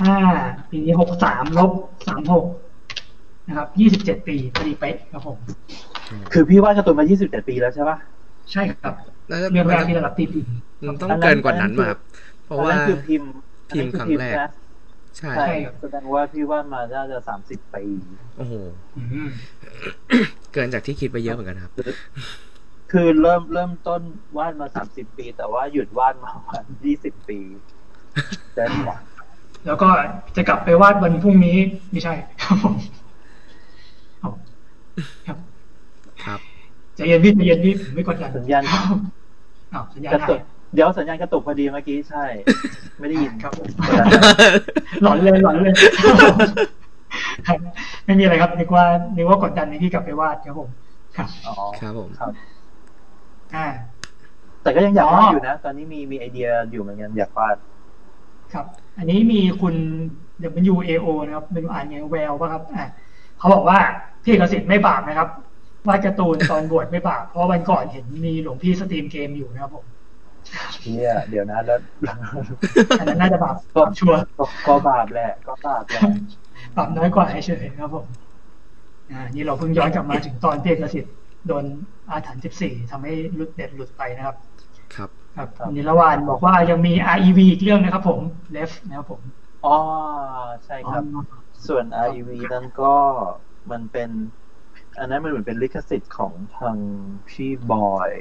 ห้าปีนี้หกสิบสามลบสามสิบหกนะครับยี่สิบเจ็ดปีพอดีเป๊ะครับผมคือพี่ว่าการ์ตูนมายี่สิบเจ็ดปีแล้วใช่ป่ะใช่ครับเรื่องแรกที่เรารับตีพิมพ์ต้องเกินกว่านั้นมาครับเพราะว่าคือพิมพ์พิมพ์ครั้งแรกใช่แสดงว่าพี่ว่ามาน่าจะสามสิบปีโอ้โหเกินจากที่คิดไปเยอะเหมือนกันครับคือเริ่มเริ่มต้นวาดมาสามสิบปีแต่ว่าหยุดวาดมาวันยี่สิบปีแล้วก็จะกลับไปวาดวันพรุ่งนี้ไม่ใช่ครับผมครับครับใจเย็นพี่ใจเย็นพี่ไม่กดดันสัญญาณอ้าวสัญญาณหายเดี๋ยวสัญญาณกระตุกพอดีเมื่อกี้ใช่ไม่ได้ยินครับหลอนเลยหลอนเลยไม่มีอะไรครับนึกว่านึกว่ากดดันที่กลับไปวาดครับผมครับอ๋อครับผมครับอ่าแต่ก็ยังอยากวาดอยู่นะตอนนี้มีมีไอเดียอยู่เหมือนกันอยากวาดครับอันนี้มีคุณ ดับเบิลยู เอ โอ นะครับเป็นอ่านไงแววป่ะครับอ่ะเขาบอกว่าพี่เอกสิทธิ์ไม่บาปนะครับวาดการ์ตูนตอนบวชไม่บาปเพราะวันก่อนเห็นมีหลวงพี่สตรีมเกมอยู่นะครับผมเนี่ยเดี๋ยวนะแล้วอันนั้นน่าจะบาปบาปชัวร์ก็บาปแหละก็บาปแหละบาปน้อยกว่าเฉยๆครับผม นี่เราเพิ่งย้อนกลับมาถึงตอนพี่เอกสิทธิ์โดนอาถรรพ์สิบสี่ทำให้หลุดเด็ดหลุดไปนะครับครับครับนิรวานบอกว่ายังมี อาร์ อี วี อีกเรื่องนะครับผมเลฟนะครับผมอ๋อใช่ครับส่วน อาร์ อี วี นั้นก็มันเป็นอันนั้นมันเหมือนเป็นลิขสิทธิ์ของทางพี่บอย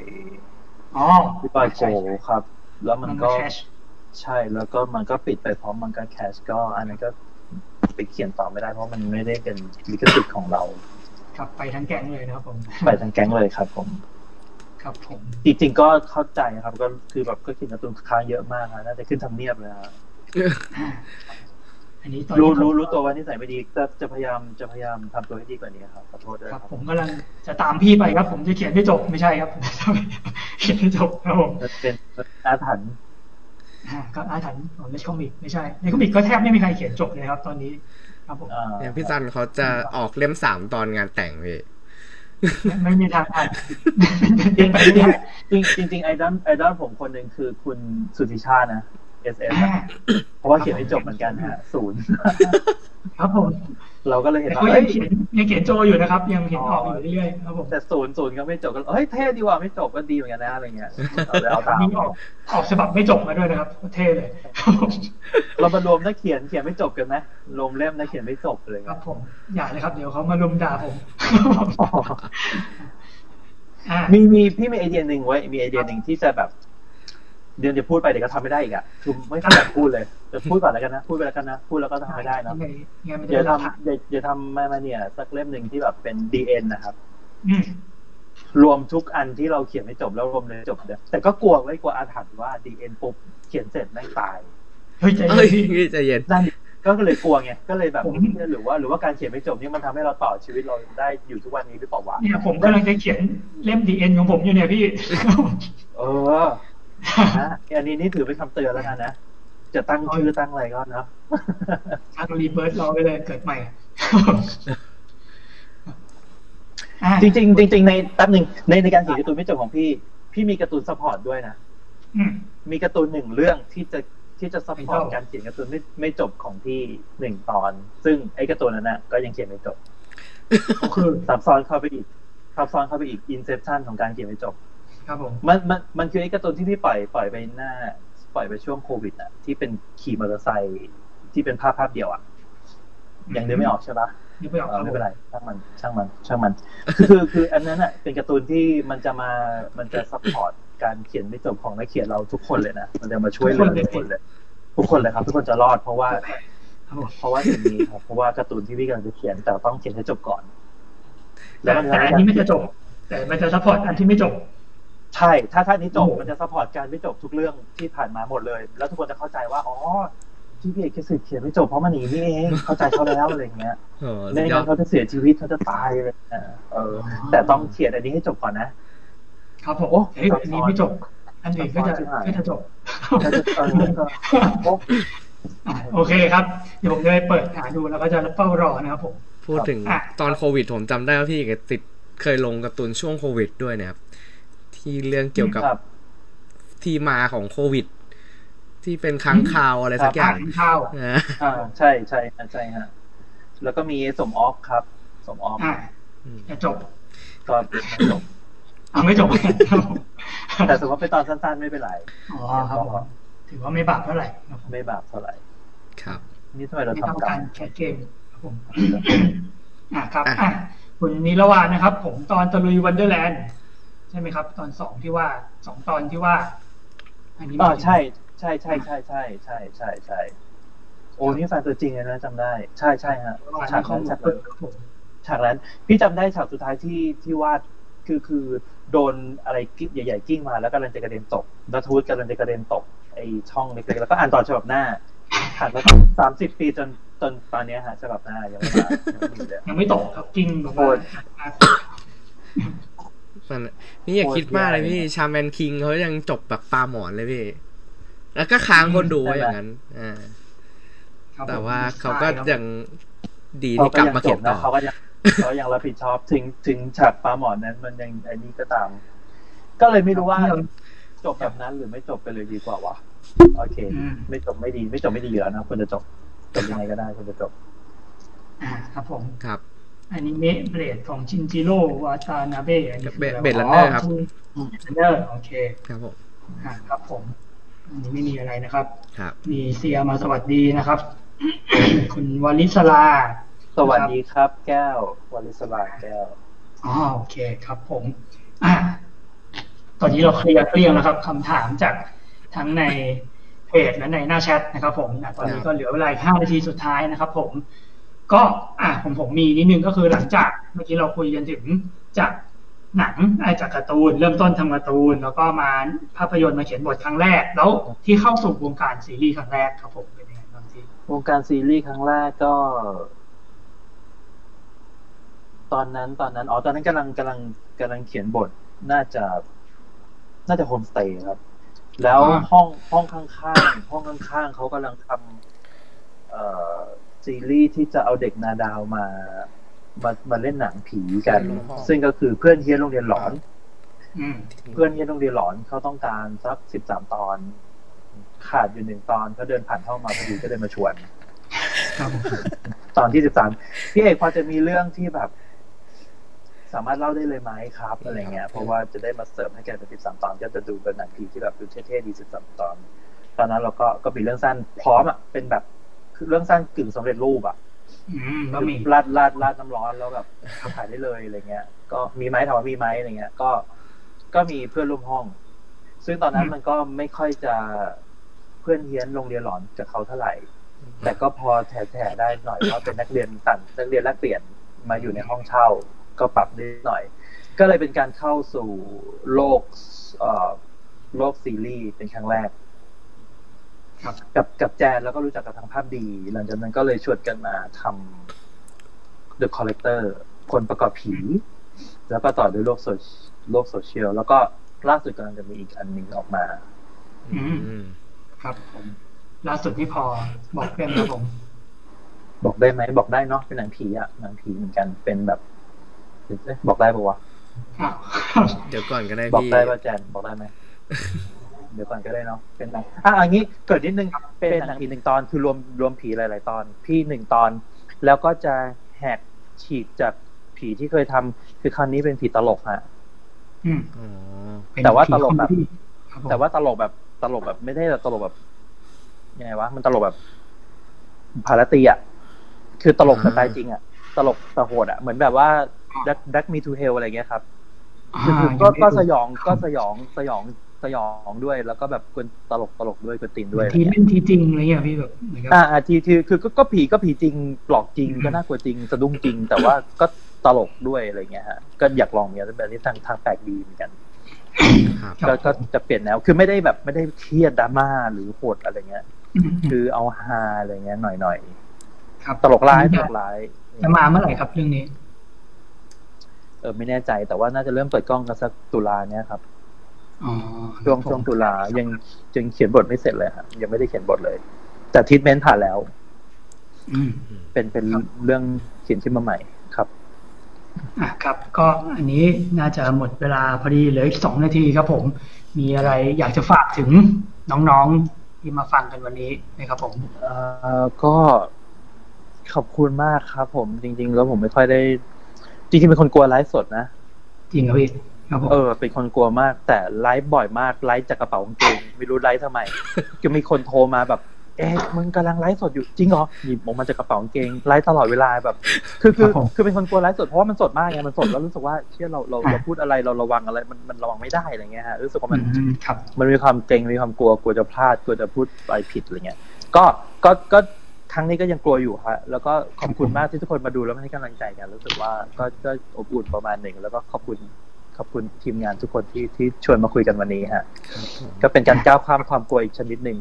อ๋อพี่บอยโกครับแล้วมันก็ใช่แล้วก็มันก็ปิดไปพร้อมมันก็แคชก็อันนั้นก็ไปเขียนต่อไม่ได้เพราะมันไม่ได้เป็นลิขสิทธิ์ของเราครับไปทั้งแก๊งเลยนะครับผมไปทั้งแก๊งเลยครับผมครับผมจริงๆก็เข้าใจครับก็คือแบบก็คิดว่าตัวค้างเยอะมากนะน่าจะขึ้นทำเนียบเลยครับอันนี้ตอนรู้รู้รู้ตัวว่านิสัยไม่ดีจะจะพยายามจะพยายามทำตัวให้ดีกว่านี้ครับขอโทษด้วยครับผมกำลังจะตามพี่ไปครับผมจะเขียนไม่จบไม่ใช่ครับเขียนไม่จบครับผมเป็นอาถรรพ์ครับอาถรรพ์ของเลคคอมิกไม่ใช่เลคคอมิกก็แทบไม่มีใครเขียนจบเลยครับตอนนี้ครับผมอย่างพี่จันเขาจะออกเล่มสามตอนงานแต่งพี่ไม่มีทางผ่านจริงจริงไอดอลไอดอลผมคนหนึ่งคือคุณสุธิชาตินะ เอส เอส เพราะว่าเขียนไม่จบเหมือนกันฮะศูนย์ครับผมเราก็เลยเห็นว่ายังเขียนยังเขียนโจอยู่นะครับยังเขียนออกอยู่เรื่อยๆครับผมแต่ศูนย์ศูนย์ก็ไม่จบก็เฮ้ยเท่ดีว่าไม่จบก็ดีเหมือนกันนะอะไรเงี้ยเอาเลยเอาตามออกออกฉบับไม่จบมาด้วยนะครับเท่เลยเรามารวมนักเขียนเขียนไม่จบกันนะรวมเล่มนักเขียนไม่จบเลยครับผมอย่าเลยครับเดี๋ยวเขามารุมด่าผมมีมีพี่มีไอเดียหนึ่งไว้มีไอเดียหนึ่งที่จะแบบเดี๋ยวจะพูดไปเดี๋ยวก็ทำไม่ได้อีกอ่ะคือไม่ต้องแบบพูดเลยจะพูดก่อนแล้วกันนะพูดไปแล้วกันนะพูดแล้วก็ทำไม่ได้นะเดี๋ยวทำเดี๋ยวทำมาเนี่ยสักเล่มหนึ่งที่แบบเป็น ดี เอ็น นะครับรวมทุกอันที่เราเขียนไม่จบแล้วรวมเลยจบเลยแต่ก็กลัวไว้กลัวอาถรรพ์ว่า ดี เอ็น ปุ๊บเขียนเสร็จไม่ตายเฮ้ยใจเย็นใจเย็นก็เลยกลัวไงก็เลยแบบหรือว่าหรือว่าการเขียนไม่จบนี่มันทำให้เราต่อชีวิตเราได้อยู่ทุกวันนี้หรือเปล่าวะเนี่ยผมกำลังจะเขียนเล่ม ดี เอ็น ของผมอยู่เนี่ยพี่เอออันนี้นี่ถือเป็นคำเตือนแล้วกันนะจะตั้งชื่อตั้งอะไรก็นะตั้งรีเบิร์ตรอไปเลยเกิดใหม่จริงจริงจริงในแป๊บหนึ่งในในการเขียนการ์ตูนไม่จบของพี่พี่มีการ์ตูนซัพพอร์ตด้วยนะมีการ์ตูนหนึ่งเรื่องที่จะที่จะซัพพอร์ตการเขียนการ์ตูนไม่ไม่จบของพี่หนึ่งตอนซึ่งไอ้การ์ตูนนั้นน่ะก็ยังเขียนไม่จบคือซับซ้อนเข้าไปอีกซับซ้อนเข้าไปอีกอินเซปชั่นของการเขียนไม่จบครับผมมันมันมันคือไอ้การ์ตูนที่พี่ปล่อยปล่อยไปหน้าปล่อยไปช่วงโควิดอ่ะที่เป็นขี่มอเตอร์ไซค์ที่เป็นภาพภาพเดียวอ่ะยังเดินไม่ออกใช่ปะยังไม่ออกไม่เป็นไรช่างมันช่างมันช่างมันคือคืออันนั้นอ่ะเป็นการ์ตูนที่มันจะมามันจะซัพพอร์ตการเขียนไม่จบของนักเขียนเราทุกคนเลยนะมันจะมาช่วยเหลือทุกคนเลยทุกคนเลยครับทุกคนจะรอดเพราะว่าเพราะว่าอย่างนี้ครับเพราะว่าการ์ตูนที่พี่กำลังจะเขียนแต่ต้องเขียนให้จบก่อนแต่อันนี้ไม่จะจบแต่มันจะซัพพอร์ตอันที่ไม่จบใช่ถ้าท่านนี้จบมันจะซัพพอร์ตการไม่จบทุกเรื่องที่ผ่านมาหมดเลยแล้วทุกคนจะเข้าใจว่าอ๋อที่พี่เอกเขียนเขียนไม่จบเพราะมันหนีนี่เองเข้าใจเขาแล้วอะไรเงี้ยในนั้นเขาจะเสียชีวิตเขาจะตายเลยเออแต่ต้องเขียนอันนี้ให้จบก่อนนะครับผมโอ้อันนี้ไม่จบอันนี้ก็จะก็จะจบโอเคครับเดี๋ยวผมจะไปเปิดหาดูแล้วก็จะเฝ้ารอนะครับผมพูดถึงตอนโควิดผมจำได้ว่าพี่เอกติดเคยลงการ์ตูนช่วงโควิดด้วยนะครับที่เรื่องเกี่ยวกับที่มาของโควิดที่เป็นค้างคาวอะไรสักอย่างค้างคาวอ่าใช่ใช่ใช่ฮะแล้วก็มีสมออฟครับสมออฟจะจบตอนจบอ่ะไม่จบแต่สมมติเป็นตอนสั้นๆไม่เป็นไรอ๋อครับถือว่าไม่บาปเท่าไหร่ไม่บาปเท่าไหร่ครับนี่ทำไมเราทำการแคสเกมครับผมอ่ะครับอ่ะคุณนิรวานนะครับผมตอนตะลุยวันเดอร์แลนด์ใช่ไหมครับตอนสองที่ว่าสองตอนที่ว่าอันนี้อ๋อใช่ใช่ใช่ใช่ใช่ใช่ใช่ใช่โอ้นี่แฟนตัวจริงเลยนะจำได้ใช่ใช่ฮะฉากนั้นฉากนั้นฉากนั้นพี่จำได้ฉากสุดท้ายที่ที่วาดคือคือโดนอะไรกิ๊บใหญ่ๆกิ้งมาแล้วกำลังจะกระเด็นตกนัททูตกำลังจะกระเด็นตกไอช่องเล็กๆแล้วก็อ่านตอนฉบับหน้าผ่านมาสามสิบปีจนจนตอนนี้ฮะฉบับหน้ายังไม่มายังไม่ตกครับกิ้งลงมานี่อย่าคิดมากเลยพี่ชาแมนคิงเขายังจบแบบปลาหมอนเลยพี่แล้วก็ค้างคนดูอย่างนั้นอ่าแต่ว่าเขาก็ยังดีที่กลับมาเขียนต่อเขาก็ยังเขายังรับผิดชอบถึงถึงฉากปลาหมอนนั้นมันยังไอ้นี่ก็ตามก็เลยไม่รู้ว่าจบแบบนั้นหรือไม่จบไปเลยดีกว่าวะโอเคไม่จบไม่ดีไม่จบไม่ดีแล้วนะควรจะจบจบยังไงก็ได้ควรจะจบอ่าครับผมครับ อนิเมะเบลดของชินจิโร่วาตานาเบะเบลดลันเนอร์ครับลันเนอร์โอเคครับผมครับผมอันนี้ไม่มีอะไรนะครับมีเซียมาสวัสดีนะครับคุณวลิศราสวัสดีครับแก้ววลิศราแก้วอ๋อโอเคครับผมอ่ะตอนนี้เราเคลียร์เกลี้ยงนะครับคำถามจากทั้งในเพจและในหน้าแชทนะครับผมตอนนี้ก็เหลือเวลาห้านาทีสุดท้ายนะครับผมก็อ่ะผมผมมีนิดนึงก็คือหลังจากเมื่อกี้เราคุยกันถึงจากหนังจากการ์ตูนเริ่มต้นทำการ์ตูนแล้วก็มาภาพยนตร์มาเขียนบทครั้งแรกแล้วที่เข้าสู่วงการซีรีส์ครั้งแรกครับผมเป็นยังไงบ้างที่วงการซีรีส์ครั้งแรกก็ตอนนั้นตอนนั้นอ๋อตอนนั้นกำลังกำลังกำลังเขียนบทน่าจะน่าจะโฮมสเตย์ครับแล้วห้องห้องข้างๆห้องข้างๆเขากำลังทำเอ่อซีรีส์ที่จะเอาเด็กนาดาวมามามาเล่นหนังผีกันซึ่งก็คือเพื่อนเฮียโรงเรียนหลอนเพื่อนเฮียโรงเรียนหลอนเขาต้องการสักสิบสามตอนขาดอยู่หนึ่งตอนเขาเดินผ่านห้องมาพอดีก็เดินมาชวนตอนที่สิบสามพี่เอกพอจะมีเรื่องที่แบบสามารถเล่าได้เลยไหมครับอะไรเงี้ยเพราะว่าจะได้มาเสริมให้แกเป็นสิบสามตอนก็จะดูเป็นหนังผีที่แบบดูเท่ๆดีสิบสามตอนตอนนั้นเราก็ก็มีเรื่องสั้นพร้อมอ่ะเป็นแบบเรื่องสั้นกึ่งสำเร็จรูปอ่ะก็มีลาดลาดลาดน้ำร้อนแล้วแบบถ่ายได้เลยอะไรเงี้ยก็มีไหมถามว่ามีไหมอะไรเงี้ยก็ก็มีเพื่อนร่วมห้องซึ่งตอนนั้นมันก็ไม่ค่อยจะเพื่อนเฮี้ยนโรงเรียนหลอนจากเขาเท่าไหร่แต่ก็พอแถะได้หน่อยเพราะเป็นนักเรียนต่างนักเรียนแลกเปลี่ยนมาอยู่ในห้องเช่าก็ปรับนิดหน่อยก็เลยเป็นการเข้าสู่โลกเอ่อโลกซีรีส์เป็นครั้งแรกกับกับแจนแล้วก็รู้จักกับทางภาพดีหลังจากนั้นก็เลยชวนกันมาทำ The Collector คนประกอบผีแล้วก็ต่อด้วยโลกโซโลกโซเชียลแล้วก็ล่าสุดกำลังจะมีอีกอันนึงออกมาอืมครับผมล่าสุดนี่พอบอกเพื่อนครับผมบอกได้ไหมบอกได้เนาะเป็นหนังผีอ่ะหนังผีเหมือนกันเป็นแบบบอกได้ปะวะเดี๋ยวก่อนก็ได้บอกได้ป่ะแจนบอกได้ไหมเดี๋ยวก่อนก็ได้เนาะเป็นหนังอ่ะอันนี้เกิดนิดนึงเป็นหนังผีหนึ่งตอนคือรวมรวมผีหลายๆตอนพี่หนึ่งตอนแล้วก็จะแหกฉีกจากผีที่เคยทำคือคราวนี้เป็นผีตลกฮะอืมอ๋อแต่ว่าตลกแบบแต่ว่าตลกแบบตลกแบบไม่ได้ตลกแบบยังไงวะมันตลกแบบภารตีอ่ะคือตลกแต่ตายจริงอ่ะตลกแต่โหดอ่ะเหมือนแบบว่าดักมีทูเฮลอะไรเงี้ยครับก็ก็สยองก็สยองสยองสยองด้วยแล้วก็แบบกวนตลกตลกด้วยกวนตีนด้วยทีเป็นทีจริงอะไรอย่างพี่แบบอ่าอ่าทีทีคือก็ผีก็ผีจริงปลอกจริงก็น่ากลัวจริงสะดุ้งจริงแต่ว่าก็ตลกด้วยอะไรเงี้ยฮะก็อยากลองเนี่ยแบบนี้ทางทางแปลกดีเหมือนกันก็ก็จะเปลี่ยนแนวคือไม่ได้แบบไม่ได้เครียดดราม่าหรือโหดอะไรเงี้ยคือเอาฮาอะไรเงี้ยหน่อยๆครับตลกร้ายตลกร้ายจะมาเมื่อไหร่ครับเรื่องนี้เออไม่แน่ใจแต่ว่าน่าจะเริ่มเปิดกล้องกันสักตุลาเนี่ยครับช่วงช่วงตุลายังยังเขียนบทไม่เสร็จเลยครับยังไม่ได้เขียนบทเลยแต่ทรีทเมนต์ผ่านแล้วเป็นเป็นเรื่องเขียนขึ้นมาใหม่ครับอ่ะครับก็อันนี้น่าจะหมดเวลาพอดีเหลืออีกสองนาทีครับผมมีอะไรอยากจะฝากถึงน้องๆที่มาฟังกันวันนี้นะครับผมเอ่อก็ขอบคุณมากครับผมจริงๆแล้วผมไม่ค่อยได้จริงๆเป็นคนกลัวไลฟ์สดนะจริงครับพี่เออเป็นคนกลัวมากแต่ไลฟ์บ่อยมากไลฟ์จากกระเป๋ากางเกงไม่รู้ไลฟ์ทำไมจะมีคนโทรมาแบบเอ๊ะมึงกำลังไลฟ์สดอยู่จริงเหรอหยิบออกมาจากกระเป๋ากางเกงไลฟ์ตลอดเวลาแบบคือคือคือเป็นคนกลัวไลฟ์สดเพราะว่ามันสดมากไงมันสดแล้วรู้สึกว่าเชื่อเราเราเราพูดอะไรเราระวังอะไรมันมันระวังไม่ได้อะไรเงี้ยฮะรู้สึกว่ามันมันมีความเกรงมีความกลัวกลัวจะพลาดกลัวจะพูดอะไรผิดอะไรเงี้ยก็ก็ก็ครั้งนี้ก็ยังกลัวอยู่ฮะแล้วก็ขอบคุณมากที่ทุกคนมาดูแล้วให้กำลังใจกันรู้สึกว่าก็ก็อบอุ่นประมาณนึงแล้วก็ขอบคุณขอบคุณทีมงานทุกคนที่ที่ชวนมาคุยกันวันนี้ฮะก็เป็นการก้าวข้ามความกลัวอีกชนิดหนึ่ง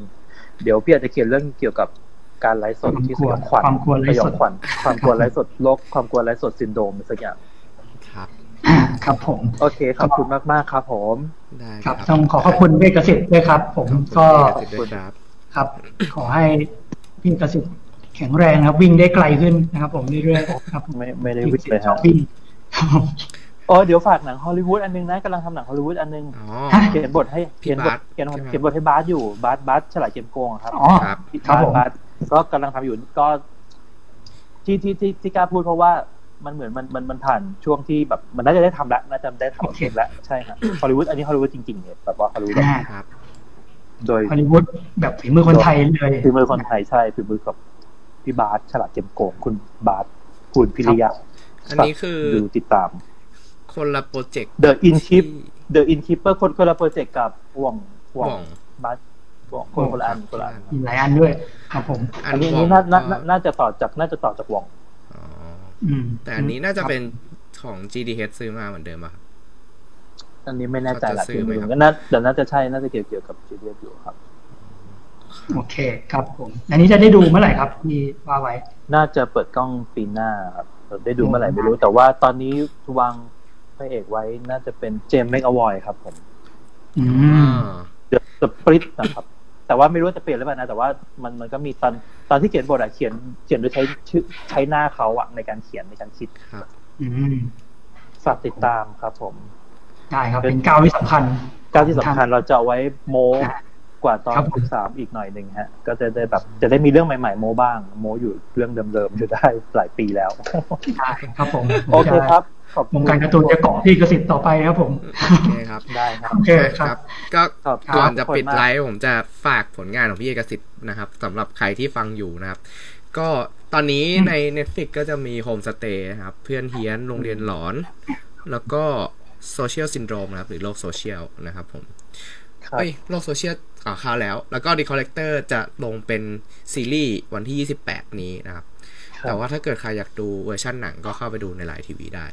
เดี๋ยวพี่อาจจะเขียนเรื่องเกี่ยวกับการไลฟ์สดที่สยองขวัญความกลัวไลฟ์สดความกลัวไลฟ์สดโรคความกลัวไลฟ์สดซินโดรมสักอย่างครับครับผมโอเคขอบคุณมากมากครับผมครับต้องขอขอบคุณพี่เกษตรด้วยครับผมก็ขอบคุณครับครับขอให้พี่เกษตรแข็งแรงครับวิ่งได้ไกลขึ้นนะครับผมเรื่อยๆครับไม่ไม่ได้วิ่งเลยครับโอ้เดี๋ยวฝากหนังฮอลลีวูดอันนึงนะกำลังทำหนังฮอลลีวูดอันนึงเขียนบทให้เขียนบทเขียนเขียนบทให้บาสอยู่บาสบาสฉลาดเกมโกงครับอ๋อครับบาสก็กำลังทำอยู่ก็ที่ที่ที่ที่กล้าพูดเพราะว่า มันเหมือนมันมันมันผ่านช่วงที่แบบมันน่าจะได้ทำแล้วน่าจะได้ทำเสร็จแล้วใช่ครับฮอลลีวูดอันนี้ฮอลลีวูดจริงๆเนี่ยแบบว่าฮอลลีวูดครับโดยฮอลลีวูดแบบฝีมือคนไทยเลยฝีมือคนไทยใช่ฝีมือกับพี่บาสฉลาดเจมโกงคุณบาสคุณพิริยะอันนี้คือดูติดตามคนละโปรเจกต์ The Innkeep The Innkeeper คนคนละโปรเจกต์กับห่วงห่วงบาสคนคนละอันคนละอันหลายอันด้วยครับผมอันนี้น่าน่าจะต่อจากน่าจะต่อจากห่วงแต่อันนี้น่าจะเป็นของ จี ดี เอช ซื้อมาเหมือนเดิมอ่ะอันนี้ไม่แน่ใจละคือมันก็น่าแต่น่าจะใช่น่าจะเกี่ยวกับ จี ดี เอช อยู่ครับโอเคครับผมอันนี้จะได้ดูเมื่อไหร่ครับมีว่าไว้น่าจะเปิดกล้องปีหน้าครับได้ดูเมื่อไหร่ไม่รู้แต่ว่าตอนนี้วางพระเอกไว้น่าจะเป็นเจมส์แม็กอวอยครับผมอืมเดอะปริตนะครับแต่ว่าไม่รู้ว่าจะเปลี่ยนหรือเปล่านะแต่ว่ามันมันก็มีตอนตอนที่เขียนบทอะเขียนเขียนโดยใช้ชื่อใช้หน้าเขาอะในการเขียนในการคิดครับอืมฝากติดตามครับผมได้ครับเป็นก้าวที่สำคัญก้าวที่สำคัญเราจะเอาไว้โมกว่าตอนสามอีกหน่อยนึงฮะก็จะได้แบบจะได้มีเรื่องใหม่ๆโมบ้างโมอยู่เรื่องเดิมๆอยู่ได้หลายปีแล้วได้ครับผมโอเคครับขอบคุณการการ์ตูนจะเกาะที่กระสิบต่อไปครับผมโอเคครับได้ครับโอเคครับก็ก่อนจะปิดไลฟ์ผมจะฝากผลงานของพี่เอกสิทธิ์นะครับสำหรับใครที่ฟังอยู่นะครับก็ตอนนี้ใน Netflix ก็จะมี Homestay นะครับเพื่อนเฮี้ยนโรงเรียนหลอนแล้วก็ Social Syndrome นะครับหรือโรคโซเชียลนะครับผมเอ้ยโลกโซเชียลอ่าคราวแล้วแล้วก็ The Collector จะลงเป็นซีรีส์วันที่ยี่สิบแปดนี้นะครับแต่ว่าถ้าเกิดใครอยากดูเวอร์ชั่นหนังก็เข้าไปดูในไลน์ทีวีได้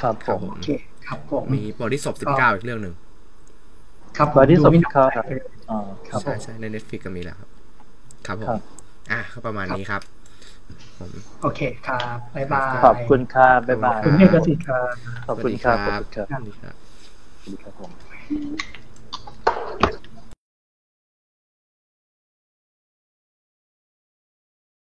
ครับผมโอเคครับผมมีบอดี้ศพสิบเก้าอีกเรื่องนึงครับบอดี้ศพครับอ๋อครับใช่ๆใน Netflix ก็มีแล้วครับครับผมอ่ะประมาณนี้ครับผมโอเคครับบ๊ายบายขอบคุณครับบ๊ายบายขอบคุณครับขอบคุณครับสวัสดีครับสวัสดีครับผม